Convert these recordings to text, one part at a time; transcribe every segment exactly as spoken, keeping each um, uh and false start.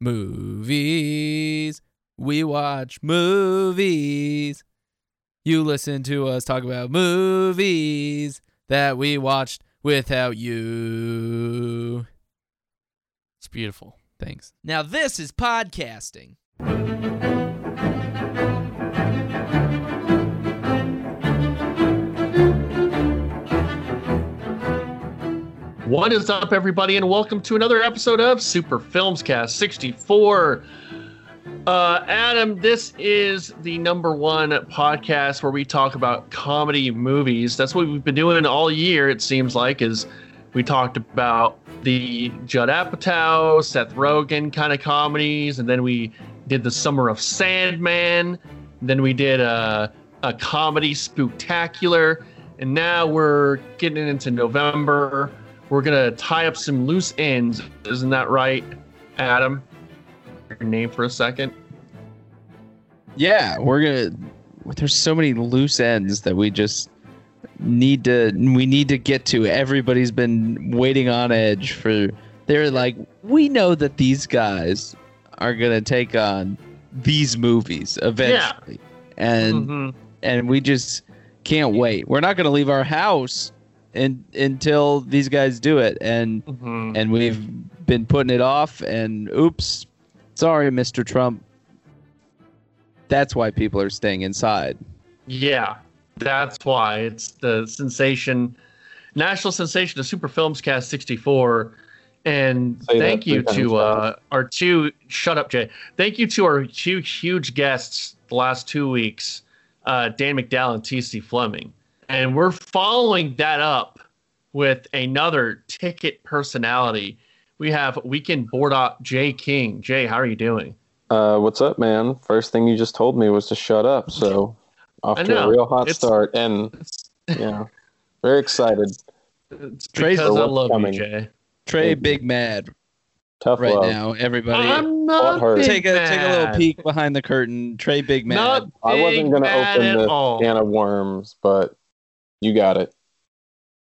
movies. We watch movies. You listen to us talk about movies that we watched without you. It's beautiful. Thanks. Now this is podcasting. What is up, everybody, and welcome to another episode of Super Films Cast sixty-four. Uh, Adam, this is the number one podcast where we talk about comedy movies. That's what we've been doing all year, it seems like, is we talked about the Judd Apatow, Seth Rogen kind of comedies, and then we did the Summer of Sandman, then we did a, a comedy spooktacular, and now we're getting into November. We're going to tie up some loose ends. Isn't that right, Adam? Your name for a second? Yeah, we're going to... There's so many loose ends that we just need to... We need to get to. Everybody's been waiting on edge for... They're like, we know that these guys are going to take on these movies eventually. Yeah. And, mm-hmm. and we just can't wait. We're not going to leave our house... And until these guys do it, and mm-hmm. and we've been putting it off, and oops, sorry, Mister Trump. That's why people are staying inside. Yeah, that's why it's the sensation, national sensation of Super Films Cast sixty-four. And Say thank you to uh, our two. Shut up, Jay. Thank you to our two huge guests the last two weeks, uh, Dan McDowell and T C Fleming. And we're following that up with another ticket personality. We have weekend board op Jay King. Jay, how are you doing? Uh, what's up, man? First thing you just told me was to shut up. So off to a real hot it's, start, and yeah, you know, very excited. It's Trey's because I love coming. You, Jay. Trey, big mad. Tough right love. Now, everybody. I'm not big take a mad. Take a little peek behind the curtain. Trey, big mad. Not big I wasn't going to open the all. Can of worms, but. You got it.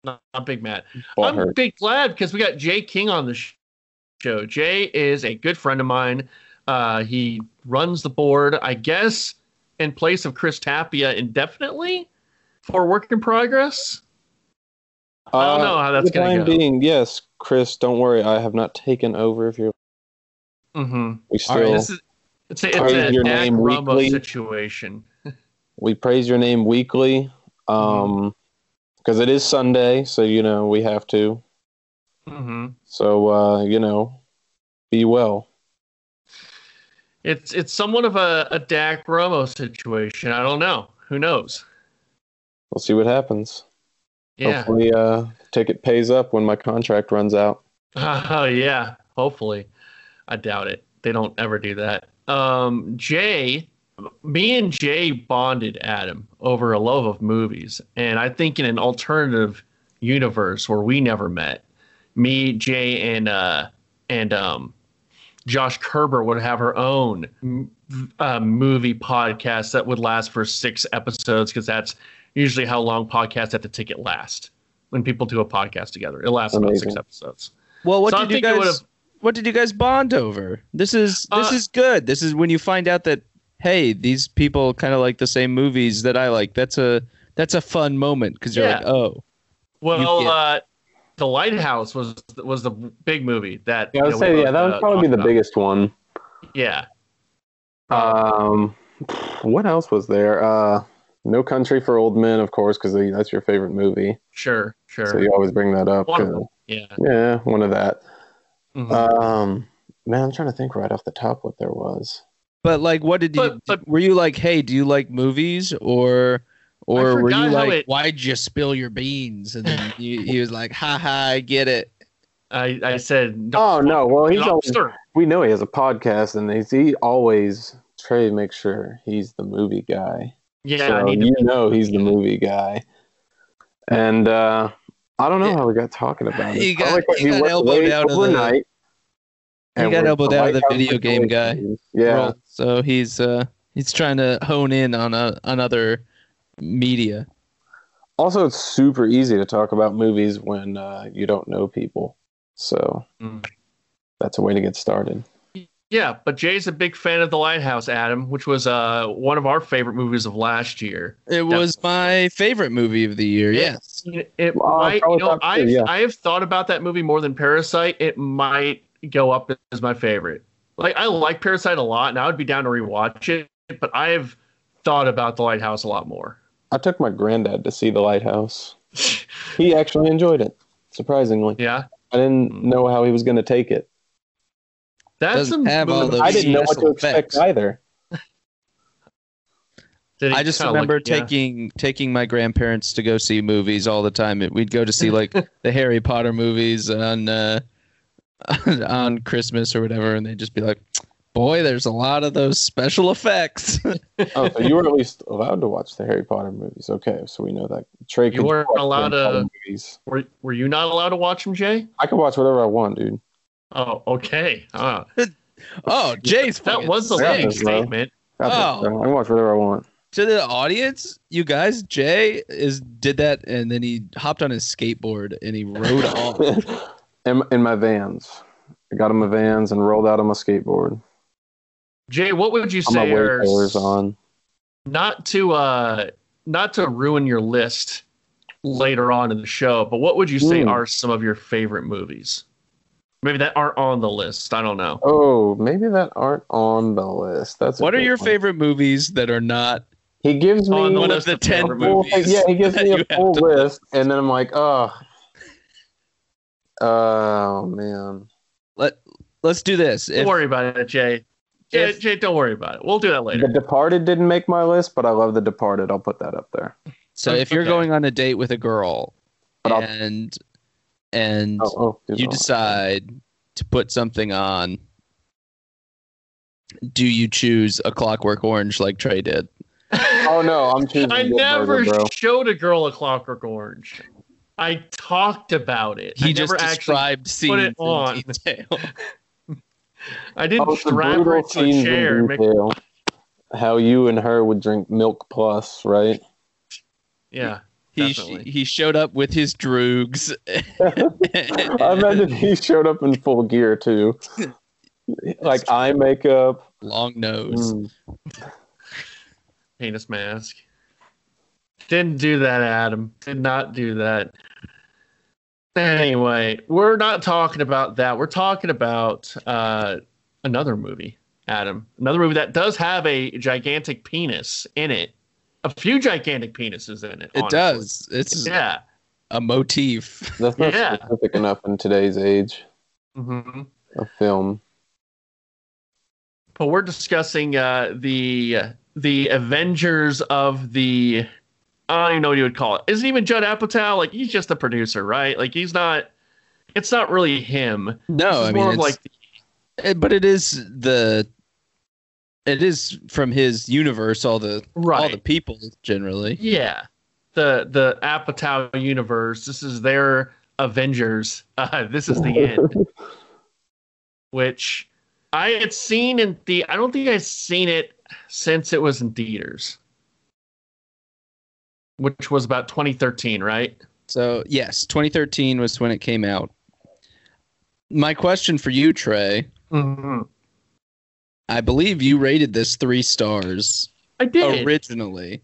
Not, not big Matt. Ball I'm hurt. Big glad because we got Jay King on the show. Jay is a good friend of mine. Uh, he runs the board, I guess, in place of Chris Tapia indefinitely for work in progress. Uh, I don't know how that's going to go. Being, yes, Chris, don't worry. I have not taken over. If you're, mm-hmm. we still. Right, this is, it's a, it's a Dak Romo situation. We praise your name weekly. Um, because it is Sunday, so, you know, we have to. Mm-hmm. So, uh, you know, be well. It's it's somewhat of a, a Dak Romo situation. I don't know. Who knows? We'll see what happens. Yeah. Hopefully, uh, the ticket pays up when my contract runs out. Oh, yeah. Hopefully. I doubt it. They don't ever do that. Um, Jay... Me and Jay bonded, Adam, over a love of movies. And I think in an alternative universe where we never met, me, Jay, and uh, and um, Josh Kerber would have her own uh, movie podcast that would last for six episodes because that's usually how long podcasts at the ticket last. When people do a podcast together, it lasts Amazing. About six episodes. Well, what so did I you guys? What did you guys bond over? This is this uh, is good. This is when you find out that. Hey, these people kind of like the same movies that I like. That's a that's a fun moment because you're yeah. like, oh. Well, uh, The Lighthouse was was the big movie that. Yeah, I would you know, say, yeah, that uh, would probably be the about. biggest one. Yeah. Um, what else was there? Uh, No Country for Old Men, of course, because that's your favorite movie. Sure, sure. So you always bring that up. One, yeah. Yeah, one of that. Mm-hmm. Um, man, I'm trying to think right off the top what there was. But like, what did but, you? But, were you like, hey, do you like movies, or, or were you like, it, why'd you spill your beans? And then you, he was like, ha ha, I get it. I, I said, no, oh no, well he's always, we know he has a podcast, and he's, he always Trey makes sure he's the movie guy. Yeah, so I need you to know he's the movie guy, and uh, I don't know yeah. how we got talking about it. He got, like he got elbowed out of the night. He got elbowed out of the video game guy. Yeah. So he's uh, he's trying to hone in on a, on other media. Also, it's super easy to talk about movies when uh, you don't know people. So mm. that's a way to get started. Yeah, but Jay's a big fan of The Lighthouse, Adam, which was uh, one of our favorite movies of last year. It Definitely. was my favorite movie of the year, it, yes. It, it well, might, you know, I've, yeah. I have thought about that movie more than Parasite. It might go up as my favorite. Like, I like Parasite a lot, and I would be down to rewatch it, but I have thought about The Lighthouse a lot more. I took my granddad to see The Lighthouse. He actually enjoyed it, surprisingly. Yeah? I didn't know how he was going to take it. That's some have all those I didn't know what to expect either. I just remember like, taking yeah. taking my grandparents to go see movies all the time. We'd go to see like the Harry Potter movies on uh, on Christmas or whatever, and they'd just be like, "Boy, there's a lot of those special effects." Oh, so you were at least allowed to watch the Harry Potter movies. Okay, so we know that. Trey, you weren't allowed to. Movies. Were Were you not allowed to watch them, Jay? I could watch whatever I want, dude. Oh, okay. Uh, oh, Jay's that was the leading statement. I oh. so. can watch whatever I want. To the audience, you guys, Jay is did that, and then he hopped on his skateboard and he rode off. in, in my Vans. I got in my Vans and rolled out on my skateboard. Jay, what would you say are on. Not to uh, not to ruin your list later on in the show, but what would you say mm. are some of your favorite movies? Maybe that aren't on the list. I don't know. Oh, maybe that aren't on the list. That's what are your one. favorite movies that are not? He gives me on one of the ten movies. Full, yeah, he gives me a full list, watch. and then I'm like, oh, oh man. Let Let's do this. Don't if, worry about it, Jay. Jay, if, Jay, don't worry about it. We'll do that later. The Departed didn't make my list, but I love The Departed. I'll put that up there. So if okay. you're going on a date with a girl, but and. I'll, And oh, oh, you decide on. to put something on. Do you choose A Clockwork Orange like Trey did? Oh, no. I'm choosing I never burger, bro. showed a girl A Clockwork Orange. I talked about it. He I just never described scenes put it on. I didn't oh, drive her to a chair. Make... How you and her would drink milk plus, right? Yeah. He sh- he showed up with his droogs. I imagine he showed up in full gear, too. Like That's eye true. makeup. Long nose. Mm. Penis mask. Didn't do that, Adam. Did not do that. Anyway, we're not talking about that. We're talking about uh, another movie, Adam. Another movie that does have a gigantic penis in it. A few gigantic penises in it. It honestly. does. It's yeah. a motif. That's not yeah. specific enough in today's age. Mm-hmm. A film. But we're discussing uh, the the Avengers of the. I don't even know what you would call it. Isn't even Judd Apatow like he's just a producer, right? Like he's not. It's not really him. No, I mean, more it's, like the, it, but it is the. It is from his universe, all the right. all the people generally. Yeah, the the Apatow universe. This is their Avengers. Uh, this is the end, which I had seen in the. I don't think I've seen it since it was in theaters, which was about twenty thirteen, right? So yes, twenty thirteen was when it came out. My question for you, Trey. Mm-hmm. I believe you rated this three stars. I did. Originally.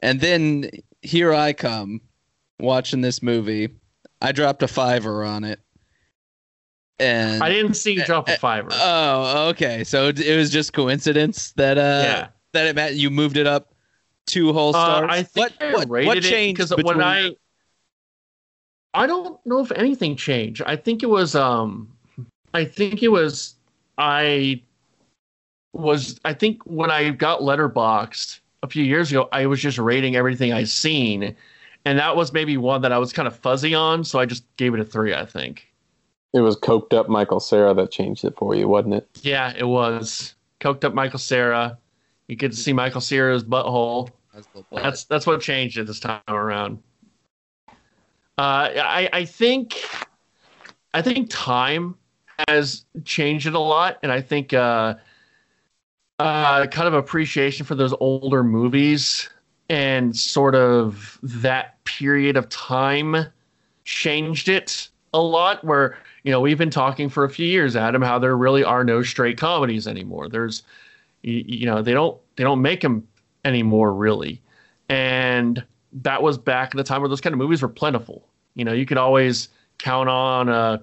And then here I come watching this movie. I dropped a fiver on it. And I didn't see you drop a fiver. Oh, okay. So it was just coincidence that uh yeah. that it meant you moved it up two whole stars. Uh, I think what, I what, rated what changed it because between... when I I don't know if anything changed. I think it was um I think it was I was I think when I got Letterboxd a few years ago, I was just rating everything I seen. And that was maybe one that I was kind of fuzzy on. So I just gave it a three, I think. It was coked up Michael Cera that changed it for you, wasn't it? Yeah, it was. Coked up Michael Cera. You get to see Michael Cera's butthole. That's that's what changed it this time around. Uh, I, I think I think time has changed it a lot. And I think... Uh, Uh, kind of appreciation for those older movies and sort of that period of time changed it a lot where, you know, we've been talking for a few years, Adam, how there really are no straight comedies anymore. There's, you, you know, they don't they don't make them anymore, really. And that was back in the time where those kind of movies were plentiful. You know, you could always count on a,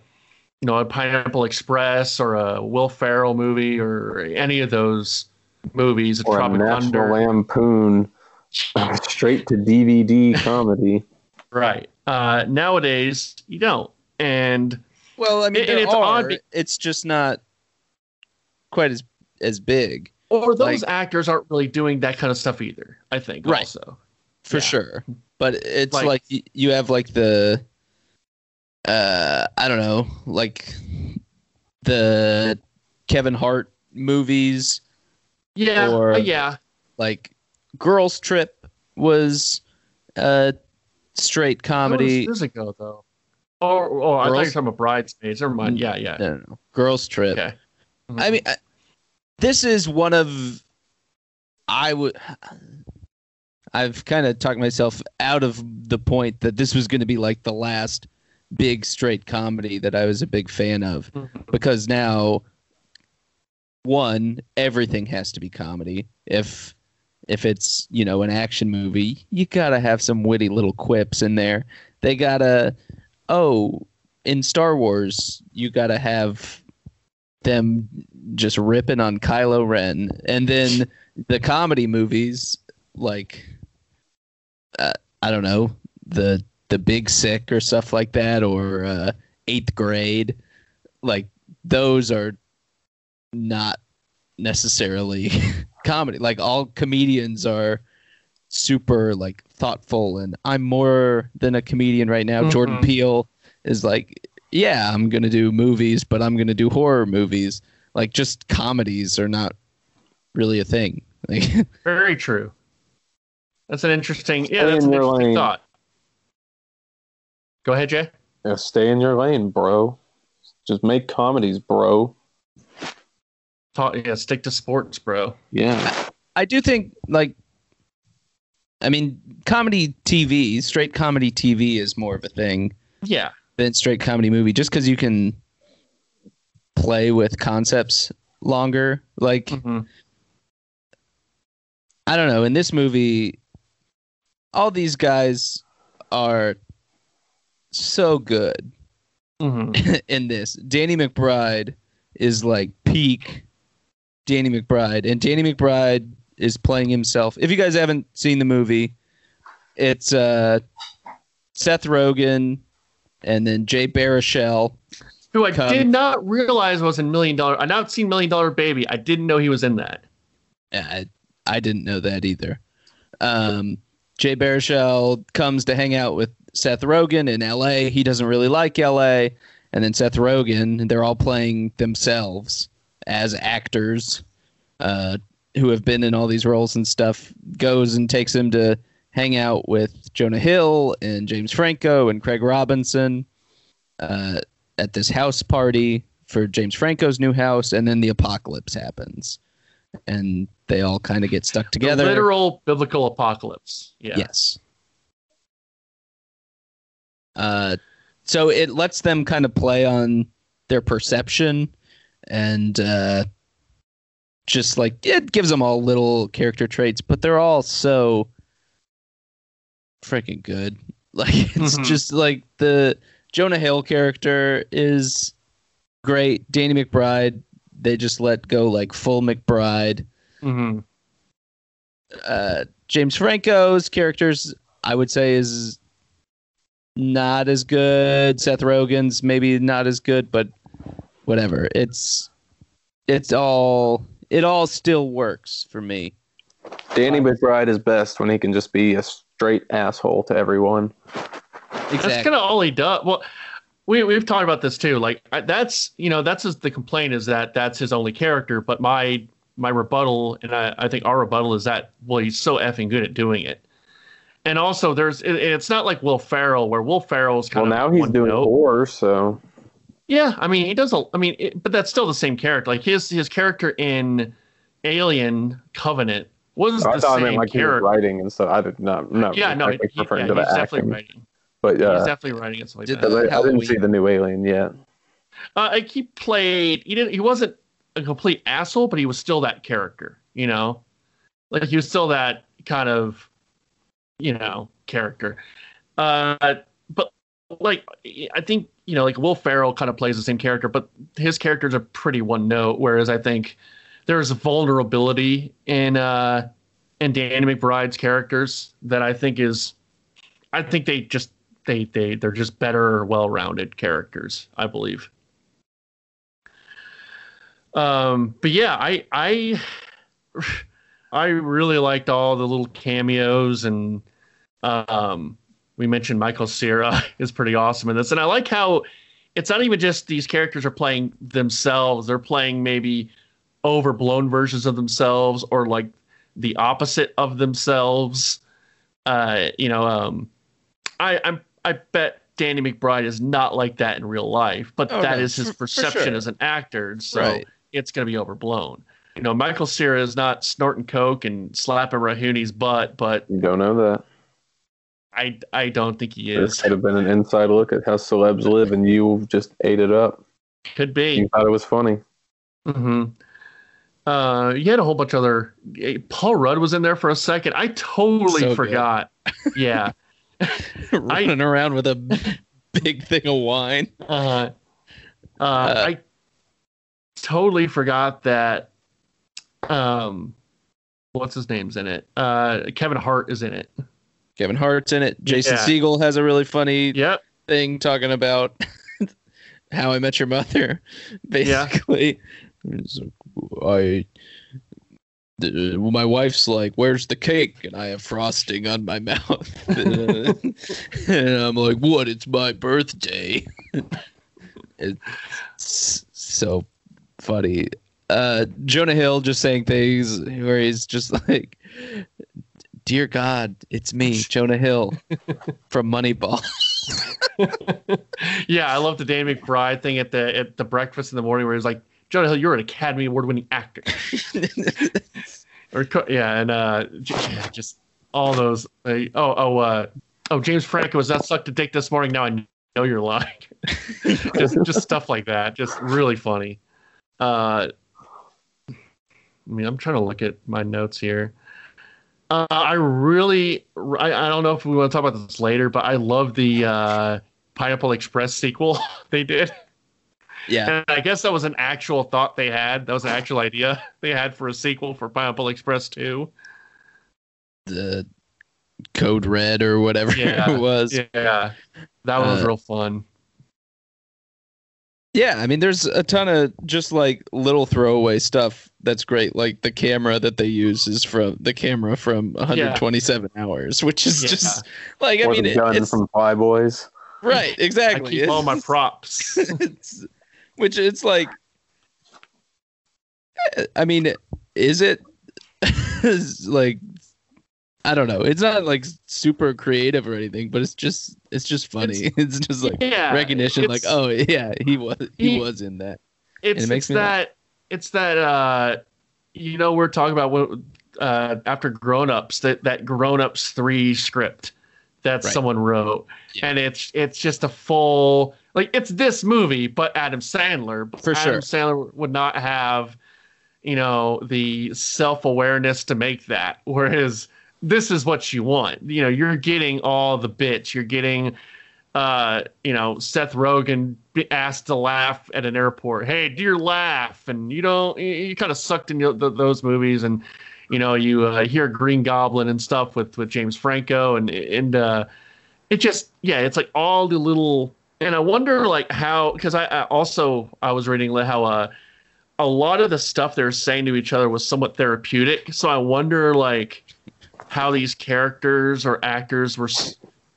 you know, a Pineapple Express or a Will Ferrell movie or any of those movies. Or a National Lampoon straight to D V D comedy. Right. Uh, nowadays, you don't. And well, I mean, it, it's are, odd. Be- it's just not quite as as big. Or those like, actors aren't really doing that kind of stuff either, I think. Right. Also. For yeah. sure. But it's like, like y- you have like the, uh, I don't know, like the Kevin Hart movies. Yeah. Or, uh, yeah. Like Girls Trip was uh, straight comedy. Years ago, though. Oh, oh I thought you were talking about Bridesmaids. Never mind. Yeah, yeah. No, no, no. Girls Trip. Okay. Mm-hmm. I mean, I, this is one of I would. I've kind of talked myself out of the point that this was going to be like the last big straight comedy that I was a big fan of, because now, one, everything has to be comedy. If if it's, you know, an action movie, you gotta have some witty little quips in there. They gotta. Oh, in Star Wars, you got to have them just ripping on Kylo Ren. And then the comedy movies, like, uh, I don't know, the the Big Sick or stuff like that, or uh, Eighth Grade, like, those are not necessarily comedy. Like, all comedians are super like thoughtful, and I'm more than a comedian right now. Mm-hmm. Jordan Peele is like, yeah, I'm gonna do movies, but I'm gonna do horror movies. Like, just comedies are not really a thing. Like, very true. That's an interesting. Yeah, stay that's an interesting lane. Thought. Go ahead, Jay. Yeah, stay in your lane, bro. Just make comedies, bro. Talk, yeah, stick to sports, bro. Yeah, I, I do think like. I mean, comedy T V, straight comedy T V is more of a thing yeah. than straight comedy movie, just because you can play with concepts longer. Like, mm-hmm. I don't know, in this movie, all these guys are so good mm-hmm. in this. Danny McBride is like peak Danny McBride, and Danny McBride is playing himself. If you guys haven't seen the movie, it's uh, Seth Rogen and then Jay Baruchel, who I come. did not realize was in Million Dollar. I now seen Million Dollar Baby. I didn't know he was in that. I I didn't know that either. Um, Jay Baruchel comes to hang out with Seth Rogen in L A. He doesn't really like L A, and then Seth Rogen. They're all playing themselves as actors. Uh, who have been in all these roles and stuff, goes and takes him to hang out with Jonah Hill and James Franco and Craig Robinson uh, at this house party for James Franco's new house. And then the apocalypse happens and they all kind of get stuck together. The literal biblical apocalypse. Yeah. Yes. Uh, so it lets them kind of play on their perception and, uh, just like it gives them all little character traits, but they're all so freaking good. Like, it's mm-hmm. just like the Jonah Hill character is great. Danny McBride, they just let go like full McBride. Mm-hmm. Uh, James Franco's characters, I would say, is not as good. Seth Rogen's maybe not as good, but whatever. It's it's all. It all still works for me. Danny McBride is best when he can just be a straight asshole to everyone. Exactly. That's kind of all he does. Well, we we've talked about this too. Like that's you know that's the complaint is that that's his only character. But my my rebuttal, and I, I think our rebuttal is that well he's so effing good at doing it. And also there's it, it's not like Will Ferrell where Will Ferrell's kind well, of well now he's doing horror so. Yeah, I mean, he does. A, I mean, it, but that's still the same character. Like his his character in Alien Covenant was oh, the I same I meant, like, character. He was writing and so I did not. No, yeah, no, he, yeah, he's acting. Definitely writing. But uh, he's definitely writing it. Did the I, I didn't see the new Alien yet. Uh, like he played. He didn't. He wasn't a complete asshole, but he was still that character. You know, like he was still that kind of, you know, character. Uh, but like I think you know, like Will Ferrell kind of plays the same character, but his characters are pretty one note. Whereas I think there is a vulnerability in uh, in Danny McBride's characters that I think is, I think they just. They they they're just better, well-rounded characters, I believe. Um, but yeah, I I I really liked all the little cameos, and um, we mentioned Michael Cera is pretty awesome in this, and I like how it's not even just these characters are playing themselves; they're playing maybe overblown versions of themselves, or like the opposite of themselves. Uh, you know, um, I I'm. I bet Danny McBride is not like that in real life, but oh, that no, is his for, perception for sure. as an actor. So right. It's going to be overblown. You know, Michael Cera is not snorting coke and slapping Rahuni's butt, but you don't know that. I, I don't think he is. This could have been an inside look at how celebs live, and you just ate it up. Could be. You thought it was funny. Mm-hmm. Uh, you had a whole bunch of other. Paul Rudd was in there for a second. I totally so forgot. Good. Yeah. Running I, around with a big thing of wine. Uh, uh, uh, I totally forgot that. Um, what's his name's in it? Uh, Kevin Hart is in it. Kevin Hart's in it. Jason yeah. Segel has a really funny yep. thing talking about How I Met Your Mother. Basically, yeah. I. My wife's like, "Where's the cake?" And I have frosting on my mouth. And I'm like, "What? It's my birthday." It's so funny. Uh, Jonah Hill just saying things where he's just like, "Dear God, it's me, Jonah Hill from Moneyball." Yeah, I love the Danny McBride thing at the at the breakfast in the morning where he's like, "Jonah Hill, you're an Academy Award-winning actor." or, yeah, and uh, just all those. Uh, oh, oh, uh, oh, James Franco was that sucked a dick this morning. Now I know you're lying. just, just stuff like that. Just really funny. Uh, I mean, I'm trying to look at my notes here. Uh, I really, I, I don't know if we want to talk about this later, but I love the uh, Pineapple Express sequel they did. Yeah, and I guess that was an actual thought they had. That was an actual idea they had for a sequel for Pineapple Express two. The Code Red or whatever yeah. it was. Yeah, that was uh, real fun. Yeah, I mean, there's a ton of just like little throwaway stuff that's great. Like the camera that they use is from the camera from one hundred twenty-seven yeah. Hours, which is yeah. just like, or I mean, the gun it, it's from Fly Boys. Right, exactly. I keep it's, all my props. It's, Which it's like, I mean, is it like, I don't know. It's not like super creative or anything, but it's just it's just funny. It's, it's just like yeah, recognition, like, oh yeah, he was he, he was in that. It's, it makes it's me that laugh. It's that uh, you know we're talking about what, uh, after Grown Ups that that Grown Ups three script that right. someone wrote, yeah. and it's it's just a full. Like, it's this movie, but Adam Sandler. For Adam sure. Sandler would not have, you know, the self-awareness to make that. Whereas, this is what you want. You know, you're getting all the bits. You're getting, uh, you know, Seth Rogen asked to laugh at an airport. Hey, do your laugh. And you don't, you kind of sucked in your, the, those movies. And, you know, you uh, hear Green Goblin and stuff with, with James Franco. And, and uh, it just, yeah, it's like all the little... And I wonder, like, how, because I, I also I was reading how uh, a lot of the stuff they were saying to each other was somewhat therapeutic. So I wonder, like, how these characters or actors were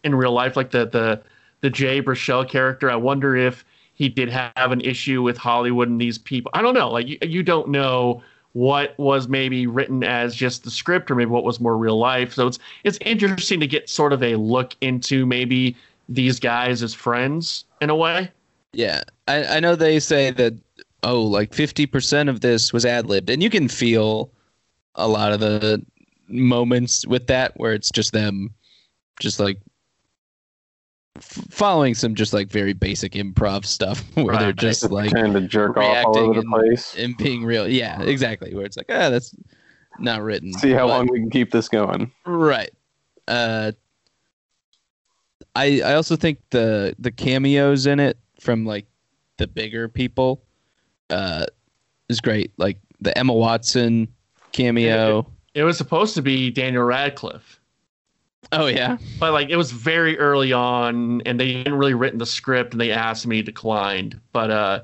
in real life, like the the the Jay Baruchel character. I wonder if he did have an issue with Hollywood and these people. I don't know. Like, you, you don't know what was maybe written as just the script or maybe what was more real life. So it's it's interesting to get sort of a look into maybe these guys as friends in a way. Yeah. I, I know they say that, oh, like fifty percent of this was ad-libbed, and you can feel a lot of the moments with that where it's just them just like following some just like very basic improv stuff where right. they're just like trying to jerk off all over the and, place and being real. Yeah, exactly. Where it's like, ah, oh, that's not written. See how but, long we can keep this going. Right. Uh, I I also think the the cameos in it from like the bigger people uh, is great. Like the Emma Watson cameo. It, it was supposed to be Daniel Radcliffe. Oh yeah, but like it was very early on, and they hadn't really written the script, and they asked me, declined. But uh,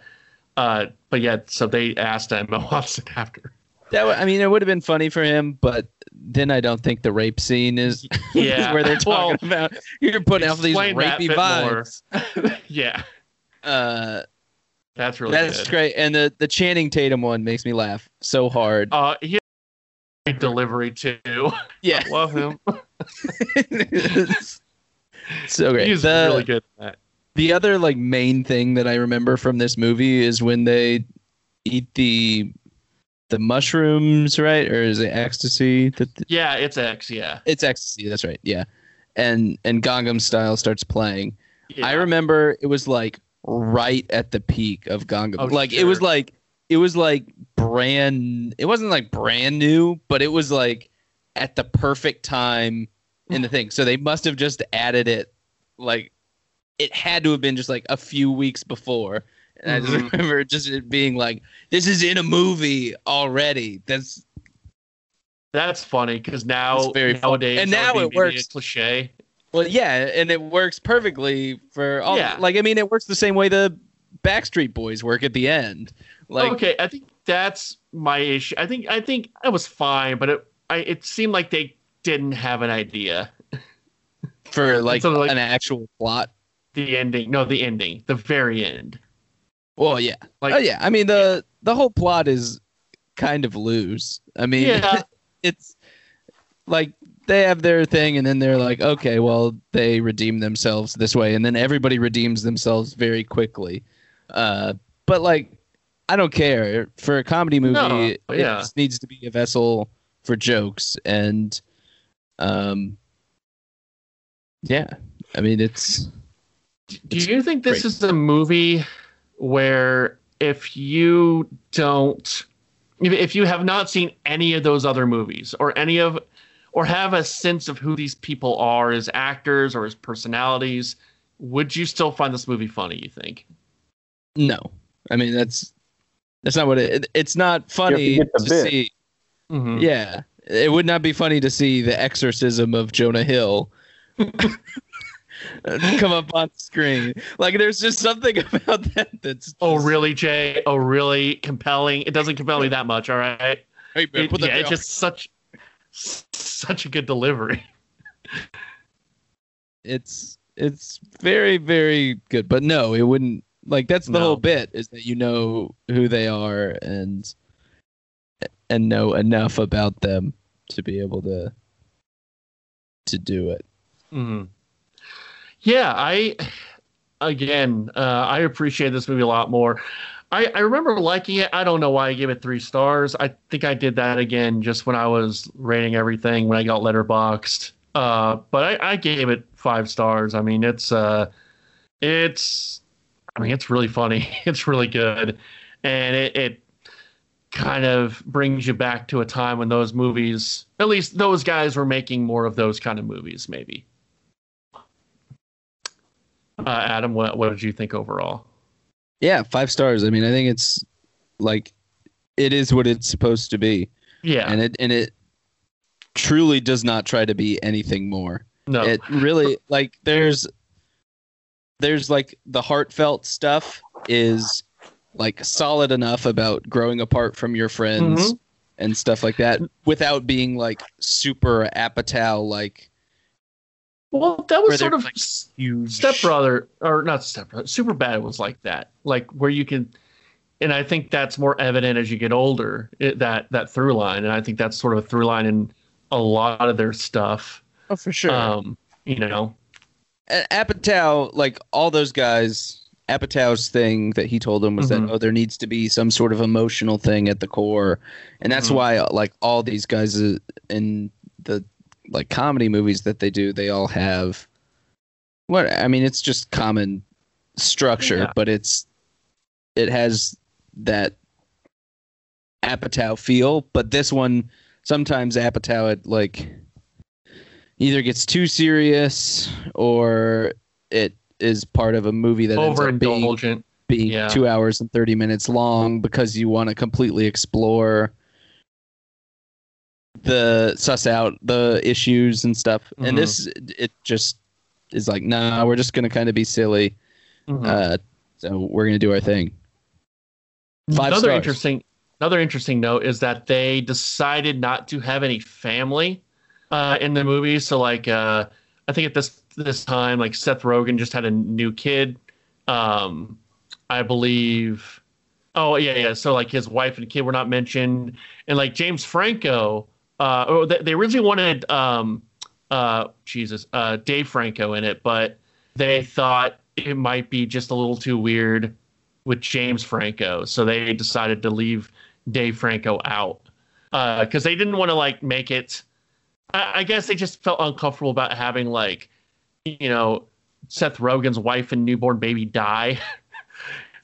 uh, but yeah, so they asked Emma Watson after. That w- I mean, it would have been funny for him, but then I don't think the rape scene is yeah. where they're talking well, about. You're putting out these rapey vibes. yeah, uh, that's really that's good. Great. And the the Channing Tatum one makes me laugh so hard. Uh, he has a great delivery too. Yeah, I love him. So great. He's the, really good at that. The other like main thing that I remember from this movie is when they eat the the mushrooms, right? Or is it ecstasy? That the, yeah, it's X. Yeah, it's ecstasy. That's right. Yeah, and and Gangnam Style starts playing. Yeah. I remember it was like right at the peak of Gangnam. Oh, like sure. it was like it was like brand. It wasn't like brand new, but it was like at the perfect time in the thing. So they must have just added it. Like it had to have been just like a few weeks before. And mm-hmm. I just remember just it being like, this is in a movie already. That's, that's funny. Cause now nowadays, and now it works cliche. Well, yeah. And it works perfectly for all. Yeah. Like, I mean, it works the same way the Backstreet Boys work at the end. Like, okay. I think that's my issue. I think, I think I was fine, but it, I, it seemed like they didn't have an idea for like, so like an actual plot. The ending, no, the ending, the very end. Well, yeah, like, oh yeah. I mean the the whole plot is kind of loose. I mean, yeah. It's like they have their thing, and then they're like, okay, well, they redeem themselves this way, and then everybody redeems themselves very quickly. Uh, but like, I don't care for a comedy movie. No, it yeah. just needs to be a vessel for jokes, and um yeah, I mean it's do it's you think this great. Is a movie where if you don't if you have not seen any of those other movies or any of or have a sense of who these people are as actors or as personalities, would you still find this movie funny, you think? No. I mean that's that's not what it, it it's not funny to, to see. Mm-hmm. Yeah, it would not be funny to see the exorcism of Jonah Hill come up on screen. Like, there's just something about that that's. Just... Oh really, Jay? Oh really? Compelling? It doesn't compel me that much. All right. Hey, man, it, yeah, it's just such, such a good delivery. It's it's very very good, but no, it wouldn't. Like that's the no. whole bit is that you know who they are and. and know enough about them to be able to to do it. Mm-hmm. Yeah, I again, uh, I appreciate this movie a lot more. I, I remember liking it. I don't know why I gave it three stars. I think I did that again just when I was rating everything when I got Letterboxd. Uh, but I, I gave it five stars. I mean, it's uh, it's I mean, it's really funny. It's really good, and it. it kind of brings you back to a time when those movies, at least those guys were making more of those kind of movies, maybe. Uh, Adam, what, what did you think overall? Yeah, five stars. I mean, I think it's like, it is what it's supposed to be. Yeah. And it, and it truly does not try to be anything more. No. It really, like, there's, there's like the heartfelt stuff is like solid enough about growing apart from your friends mm-hmm. and stuff like that without being like super Apatow. Like, well, that was sort of like huge. Stepbrother or not Stepbrother. Superbad was like that, like where you can, and I think that's more evident as you get older it, that, that through line. And I think that's sort of a through line in a lot of their stuff. Oh, for sure. Um, you know, Apatow, like all those guys, Apatow's thing that he told him was mm-hmm. that, oh, there needs to be some sort of emotional thing at the core. And that's mm-hmm. why, like, all these guys in the, like, comedy movies that they do, they all have What I mean, it's just common structure, yeah. but it's it has that Apatow feel. But this one, sometimes Apatow it like either gets too serious or it is part of a movie that overindulgent. Ends up being, being yeah. two hours and thirty minutes long because you want to completely explore the suss out the issues and stuff. Mm-hmm. And this it just is like, nah, we're just gonna kind of be silly. Mm-hmm. Uh, so we're gonna do our thing. Five another stars. interesting another interesting note is that they decided not to have any family uh, in the movie. So like uh, I think at this this time like Seth Rogen just had a new kid. Um, I believe. Oh yeah, yeah. So like his wife and kid were not mentioned, and like James Franco. Uh, oh, they, they originally wanted um, uh, Jesus, uh, Dave Franco in it, but they thought it might be just a little too weird with James Franco, so they decided to leave Dave Franco out because uh, they didn't want to like make it. I, I guess they just felt uncomfortable about having like, you know, Seth Rogen's wife and newborn baby die.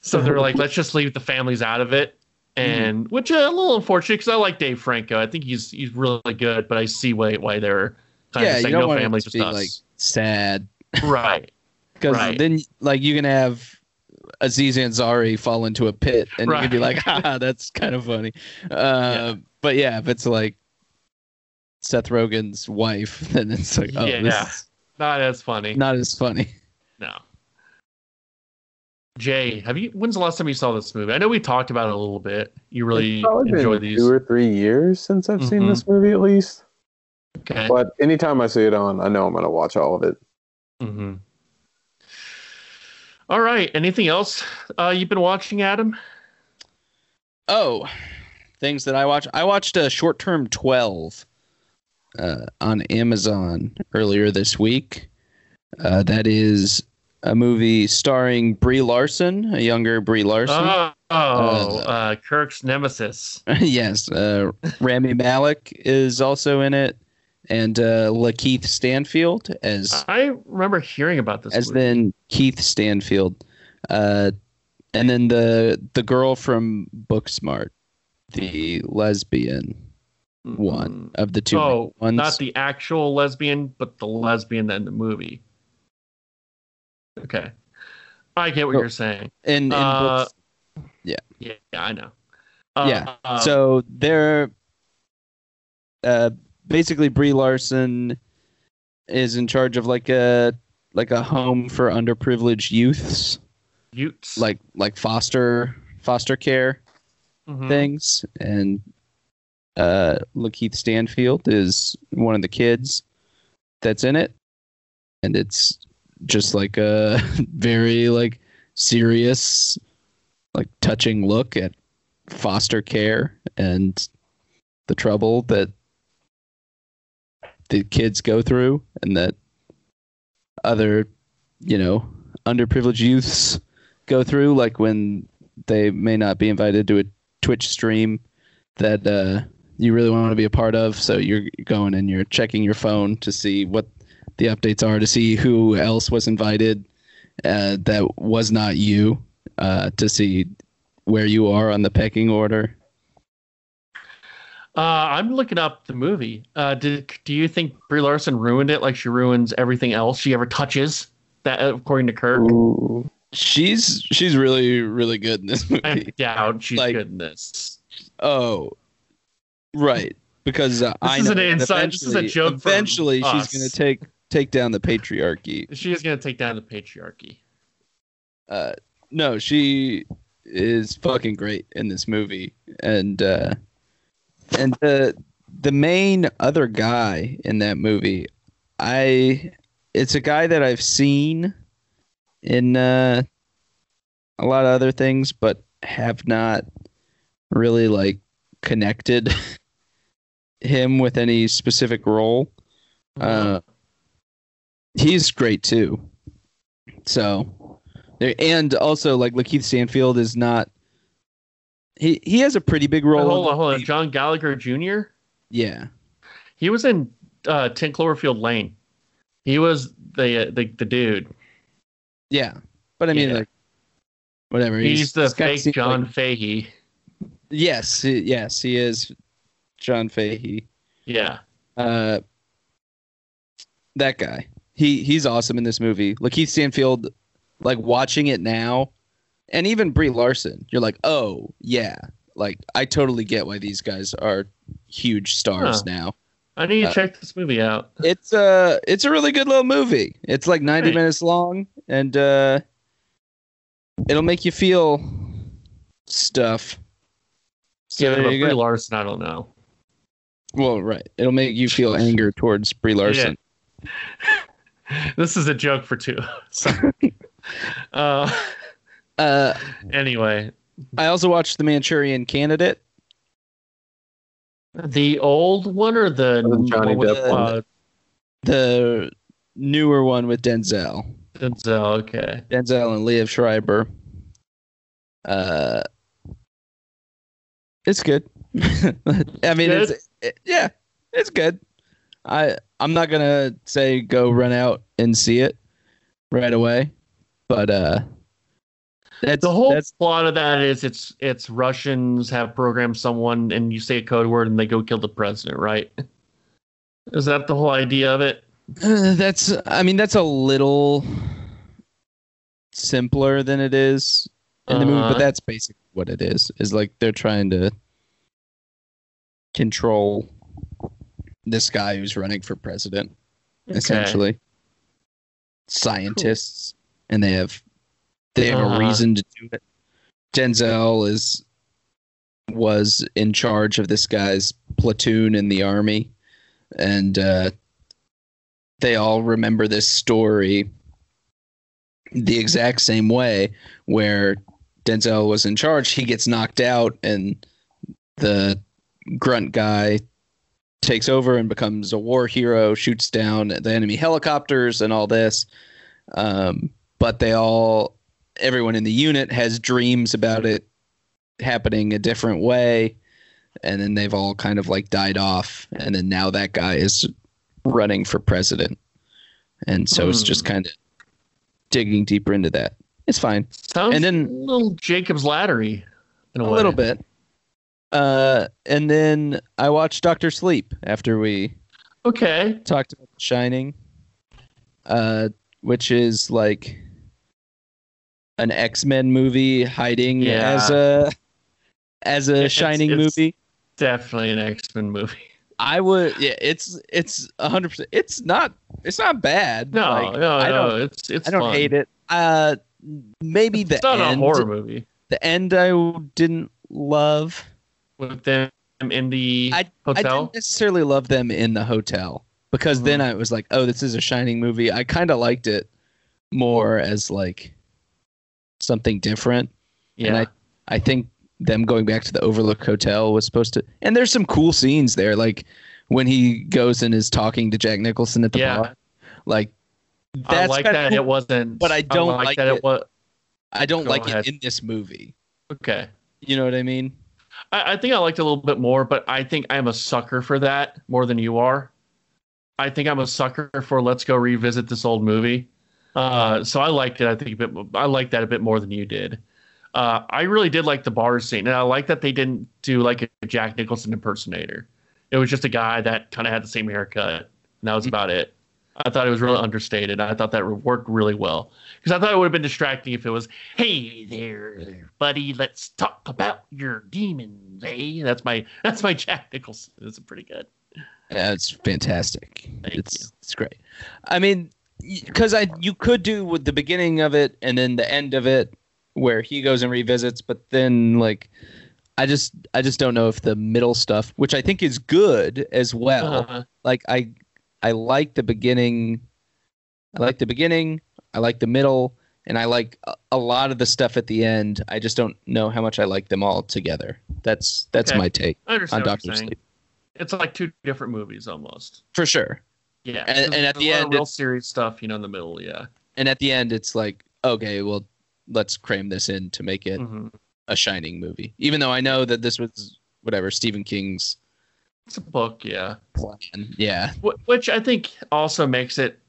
So they're like, let's just leave the families out of it, and mm. which is uh, a little unfortunate because I like Dave Franco. I think he's he's really good, but I see why why they're kind yeah, of saying no families just us. Like, sad, right? Because right. then like you can have Aziz Ansari fall into a pit, and right. you can be like, ah, that's kind of funny. Uh, yeah. But yeah, if it's like Seth Rogen's wife, then it's like, oh, yeah, this yeah. is not as funny. Not as funny. No. Jay, have you? When's the last time you saw this movie? I know we talked about it a little bit. You really enjoy these. Two or three years since I've mm-hmm. seen this movie, at least. Okay. But anytime I see it on, I know I'm going to watch all of it. Mm-hmm. All right. Anything else uh, you've been watching, Adam? Oh, things that I watch. I watched a Short Term twelve uh, on Amazon earlier this week. Uh, that is. A movie starring Brie Larson, a younger Brie Larson. Oh, uh, uh, Kirk's nemesis. Yes. Uh, Rami Malek is also in it. And uh, Lakeith Stanfield as... I remember hearing about this As movie. Then Keith Stanfield. Uh, and then the the girl from Booksmart, the lesbian mm-hmm. one of the two oh, ones. Not the actual lesbian, but the lesbian in the movie. Okay, I get what oh, you're saying. And, and uh, books, yeah, yeah, I know. Uh, yeah, uh, so they're uh, basically Brie Larson is in charge of like a like a home for underprivileged youths, youths, like like foster foster care mm-hmm. things. And uh, Lakeith Stanfield is one of the kids that's in it, and it's. Just like a very like serious, like touching look at foster care and the trouble that the kids go through and that other, you know, underprivileged youths go through, like when they may not be invited to a Twitch stream that uh, you really want to be a part of. So you're going and you're checking your phone to see what the updates are, to see who else was invited uh, that was not you, uh, to see where you are on the pecking order. Uh, I'm looking up the movie. Uh, do, do you think Brie Larson ruined it like she ruins everything else she ever touches? That, according to Kirk. Ooh. She's she's really, really good in this movie. I doubt she's like, good in this. Oh, right. Because uh, I know an inside, this is a joke. Eventually, she's going to take... Take down the patriarchy. She is going to take down the patriarchy. Uh, no, she is fucking great in this movie, and uh, and the the main other guy in that movie, I it's a guy that I've seen in uh, a lot of other things, but have not really like connected him with any specific role. Uh, He's great too. So, and also like Lakeith Stanfield is not. He he has a pretty big role. Wait, hold on, hold on. John Gallagher Junior Yeah, he was in uh, ten Cloverfield Lane. He was the the, the dude. Yeah, but I mean, yeah. like, whatever. He's, he's the he's fake John like, Fahey. Yes, yes, he is John Fahey. Yeah. Uh, that guy. He he's awesome in this movie. Lakeith Stanfield, like watching it now, and even Brie Larson, you're like, oh yeah, like I totally get why these guys are huge stars huh. now. I need to uh, check this movie out. It's a uh, it's a really good little movie. It's like ninety right. minutes long, and uh, it'll make you feel stuff. So yeah, but Brie go. Larson, I don't know. Well, right, it'll make you feel anger towards Brie Larson. Yeah. This is a joke for two. Sorry. uh, uh, anyway, I also watched The Manchurian Candidate. The old one or the Johnny Depp the, one? The newer one with Denzel. Denzel, okay. Denzel and Liev Schreiber. Uh, it's good. I mean, good? it's it, yeah, it's good. I I'm not gonna say go run out and see it right away, but uh, that's, the whole that's, plot of that is it's it's Russians have programmed someone, and you say a code word, and they go kill the president, right? Is that the whole idea of it? Uh, that's I mean that's a little simpler than it is in the uh-huh. movie, but that's basically what it is. Is like they're trying to control this guy who's running for president, okay. essentially. Scientists, cool. and they have they have uh-huh. a reason to do it. Denzel is was in charge of this guy's platoon in the army, and uh, they all remember this story the exact same way, where Denzel was in charge. He gets knocked out, and the grunt guy takes over and becomes a war hero, shoots down the enemy helicopters and all this. Um, but they all, everyone in the unit has dreams about it happening a different way. And then they've all kind of like died off. And then now that guy is running for president. And so mm. it's just kind of digging deeper into that. It's fine. Sounds and then a little Jacob's Ladder-y in a, a way. Little bit. Uh, and then I watched Doctor Sleep after we okay. talked about The Shining, uh, which is like an X-Men movie hiding yeah. as a as a it's, Shining it's movie. Definitely an X-Men movie. I would, yeah. It's it's a hundred percent. It's not it's not bad. No, like, no, I don't, no. It's it's. I don't fun. hate it. Uh, maybe it's the not end, a horror movie. The end I didn't love. With them in the I, hotel? I didn't necessarily love them in the hotel, because mm-hmm. then I was like, oh, this is a Shining movie. I kind of liked it more as like something different. Yeah. And I, I think them going back to the Overlook Hotel was supposed to... And there's some cool scenes there, like when he goes and is talking to Jack Nicholson at the yeah. bar. Like, that's I like that cool, it wasn't... But I don't I like, like that it. it was, I don't like ahead. it in this movie. Okay. You know what I mean? I think I liked it a little bit more, but I think I'm a sucker for that more than you are. I think I'm a sucker for let's go revisit this old movie. Uh, so I liked it. I think a bit, I liked that a bit more than you did. Uh, I really did like the bar scene, and I like that they didn't do like a Jack Nicholson impersonator. It was just a guy that kind of had the same haircut, and that was about it. I thought it was really understated. I thought that worked really well, because I thought it would have been distracting if it was, "Hey there, buddy, let's talk about your demons, eh?" That's my that's my Jack Nicholson. It's pretty good. Yeah, it's fantastic. Thank it's you. It's great. I mean, because I you could do with the beginning of it and then the end of it, where he goes and revisits, but then like, I just I just don't know if the middle stuff, which I think is good as well. Uh-huh. Like I. I like the beginning. I like the beginning. I like the middle, and I like a lot of the stuff at the end. I just don't know how much I like them all together. That's that's okay. my take I understand on Doctor Sleep. It's like two different movies almost. For sure. Yeah. And, and at the end, real serious stuff, you know, in the middle. Yeah. And at the end, it's like, okay, well, let's cram this in to make it mm-hmm. a Shining movie. Even though I know that this was whatever Stephen King's. It's a book, yeah. Plan. Yeah. Which I think also makes it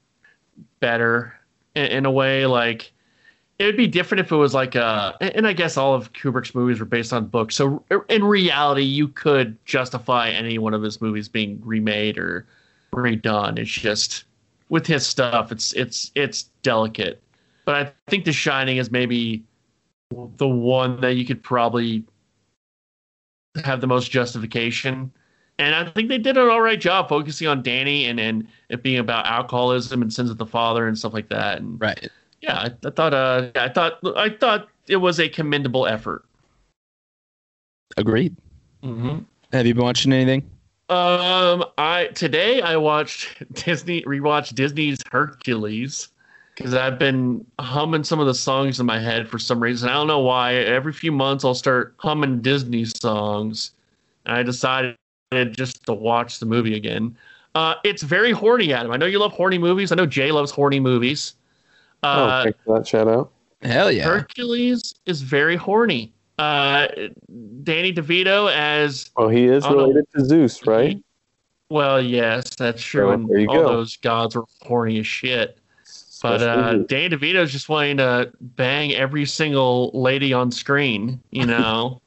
better in, in a way. Like, it would be different if it was like a, and I guess all of Kubrick's movies were based on books. So in reality, you could justify any one of his movies being remade or redone. It's just with his stuff, it's it's it's delicate. But I think The Shining is maybe the one that you could probably have the most justification. And I think they did an all right job focusing on Danny and, and it being about alcoholism and sins of the father and stuff like that. And right. Yeah, I, I thought. Uh, I thought. I thought it was a commendable effort. Agreed. Mm-hmm. Have you been watching anything? Um, I today I watched Disney rewatched Disney's Hercules because I've been humming some of the songs in my head for some reason. I don't know why. Every few months I'll start humming Disney songs, and I decided just to watch the movie again. Uh, it's very horny, Adam. I know you love horny movies. I know Jay loves horny movies. Uh, oh, for that shout out. Hell yeah. Hercules is very horny. Uh, Danny DeVito as... Oh, he is related a, to Zeus, right? Well, yes, that's true. And oh, all go. Those gods were horny as shit. But uh, Danny DeVito's just wanting to bang every single lady on screen, you know?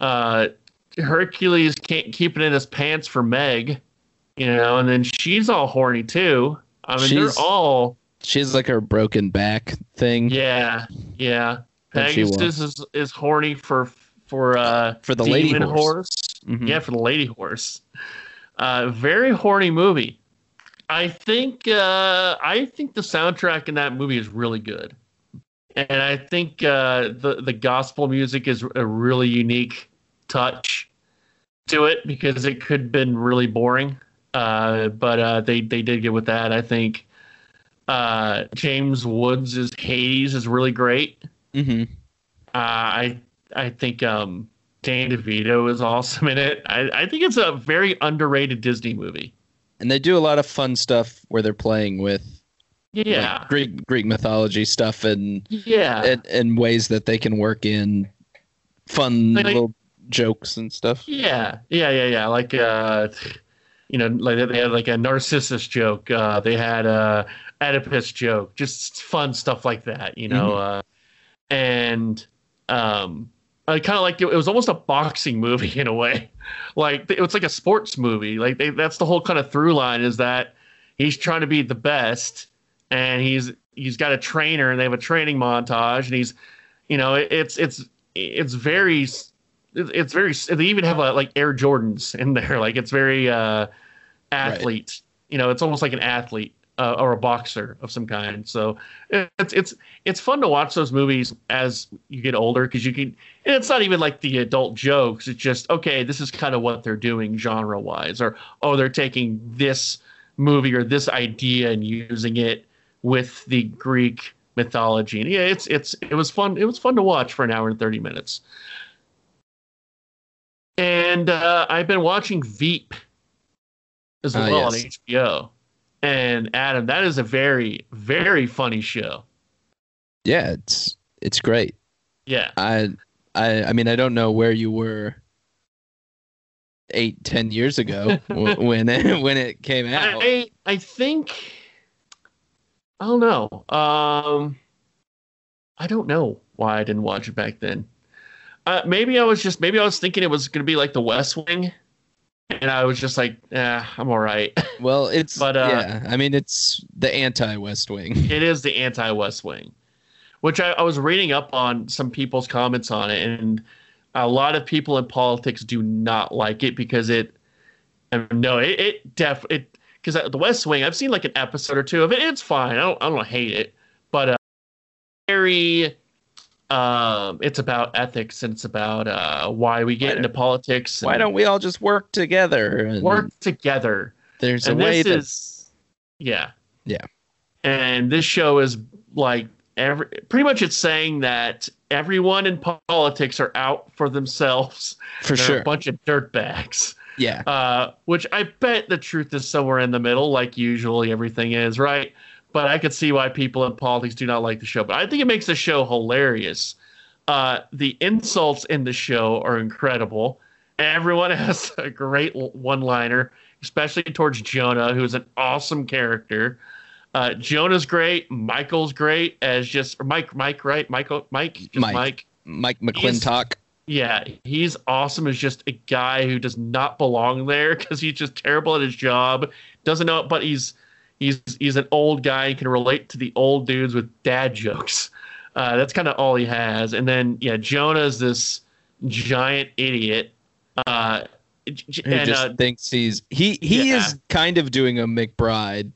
uh, Hercules can't keep it in his pants for Meg, you know? And then she's all horny, too. I mean, she's, they're all... She's like her broken back thing. Yeah, yeah. Pegasus is, is horny for for uh for the lady horse. horse. Mm-hmm. Yeah, for the lady horse. Uh, very horny movie. I think uh, I think the soundtrack in that movie is really good, and I think uh, the the gospel music is a really unique touch to it because it could have been really boring. Uh, but uh, they they did get with that. I think uh, James Woods' Hades is really great. Mm-hmm. Uh, I I think um, Danny DeVito is awesome in it. I, I think it's a very underrated Disney movie. And they do a lot of fun stuff where they're playing with yeah like, Greek Greek mythology stuff and yeah and, and ways that they can work in fun like, little jokes and stuff. Yeah, yeah, yeah, yeah. Like. Uh, You know, like they had like a Narcissus joke. Uh, they had a Oedipus joke. Just fun stuff like that, you know. Mm-hmm. Uh, and um, I kind of liked it. It was almost a boxing movie in a way. Like it was like a sports movie. Like they, that's the whole kind of through line is that he's trying to be the best, and he's he's got a trainer, and they have a training montage, and he's, you know, it, it's it's it's very. It's very. They even have a, like Air Jordans in there. Like it's very uh, athlete. Right. You know, it's almost like an athlete uh, or a boxer of some kind. So it's it's it's fun to watch those movies as you get older because you can. And it's not even like the adult jokes. It's just okay. This is kind of what they're doing genre wise, or oh, they're taking this movie or this idea and using it with the Greek mythology. And yeah, it's it's it was fun. It was fun to watch for an hour and thirty minutes. And uh, I've been watching Veep as well uh, yes. on H B O. And Adam, that is a very, very funny show. Yeah, it's it's great. Yeah, I I I mean I don't know where you were eight, ten years ago when it, when it came out. I I think I don't know. Um, I don't know why I didn't watch it back then. Uh, maybe I was just maybe I was thinking it was going to be like The West Wing, and I was just like, eh, I'm all right. Well, it's but uh, yeah, I mean, it's the anti-West Wing. It is the anti-West Wing, which I, I was reading up on some people's comments on it, and a lot of people in politics do not like it because it, no, it it def it because The West Wing. I've seen like an episode or two of it. It's fine. I don't I don't hate it, but uh, very. Um, it's about ethics and it's about uh, why we get why into politics. And why don't we all just work together? And work together. There's and a way this to... is, yeah, yeah. And this show is like every pretty much it's saying that everyone in politics are out for themselves. For They're sure, a bunch of dirtbags. Yeah. Uh, which I bet the truth is somewhere in the middle, like usually everything is, right? But I could see why people in politics do not like the show. But I think it makes the show hilarious. Uh, the insults in the show are incredible. Everyone has a great one-liner, especially towards Jonah, who's an awesome character. Uh, Jonah's great. Michael's great as just Mike. Mike, right? Michael. Mike. Just Mike. Mike, Mike McClintock. He's, yeah, he's awesome as just a guy who does not belong there because he's just terrible at his job. Doesn't know it, but he's he's he's an old guy. He can relate to the old dudes with dad jokes. Uh, that's kind of all he has. And then yeah, Jonah's this giant idiot. Uh, who and, just uh, thinks he's he he yeah. is kind of doing a McBride.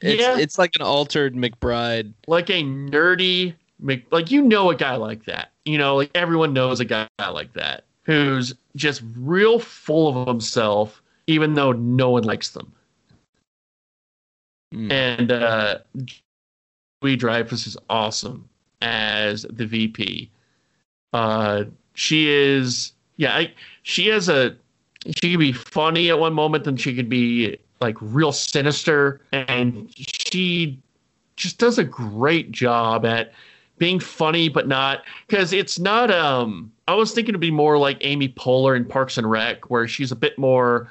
It's, yeah. it's like an altered McBride. Like a nerdy, Mc, like, you know, a guy like that. You know, like everyone knows a guy like that who's just real full of himself, even though no one likes them. Mm. And uh, Julie Dreyfus is awesome as the V P. Uh, she is, yeah, I, she has a, she can be funny at one moment, then she could be like real sinister, and she just does a great job at being funny, but not, because it's not, um, I was thinking it'd be more like Amy Poehler in Parks and Rec, where she's a bit more,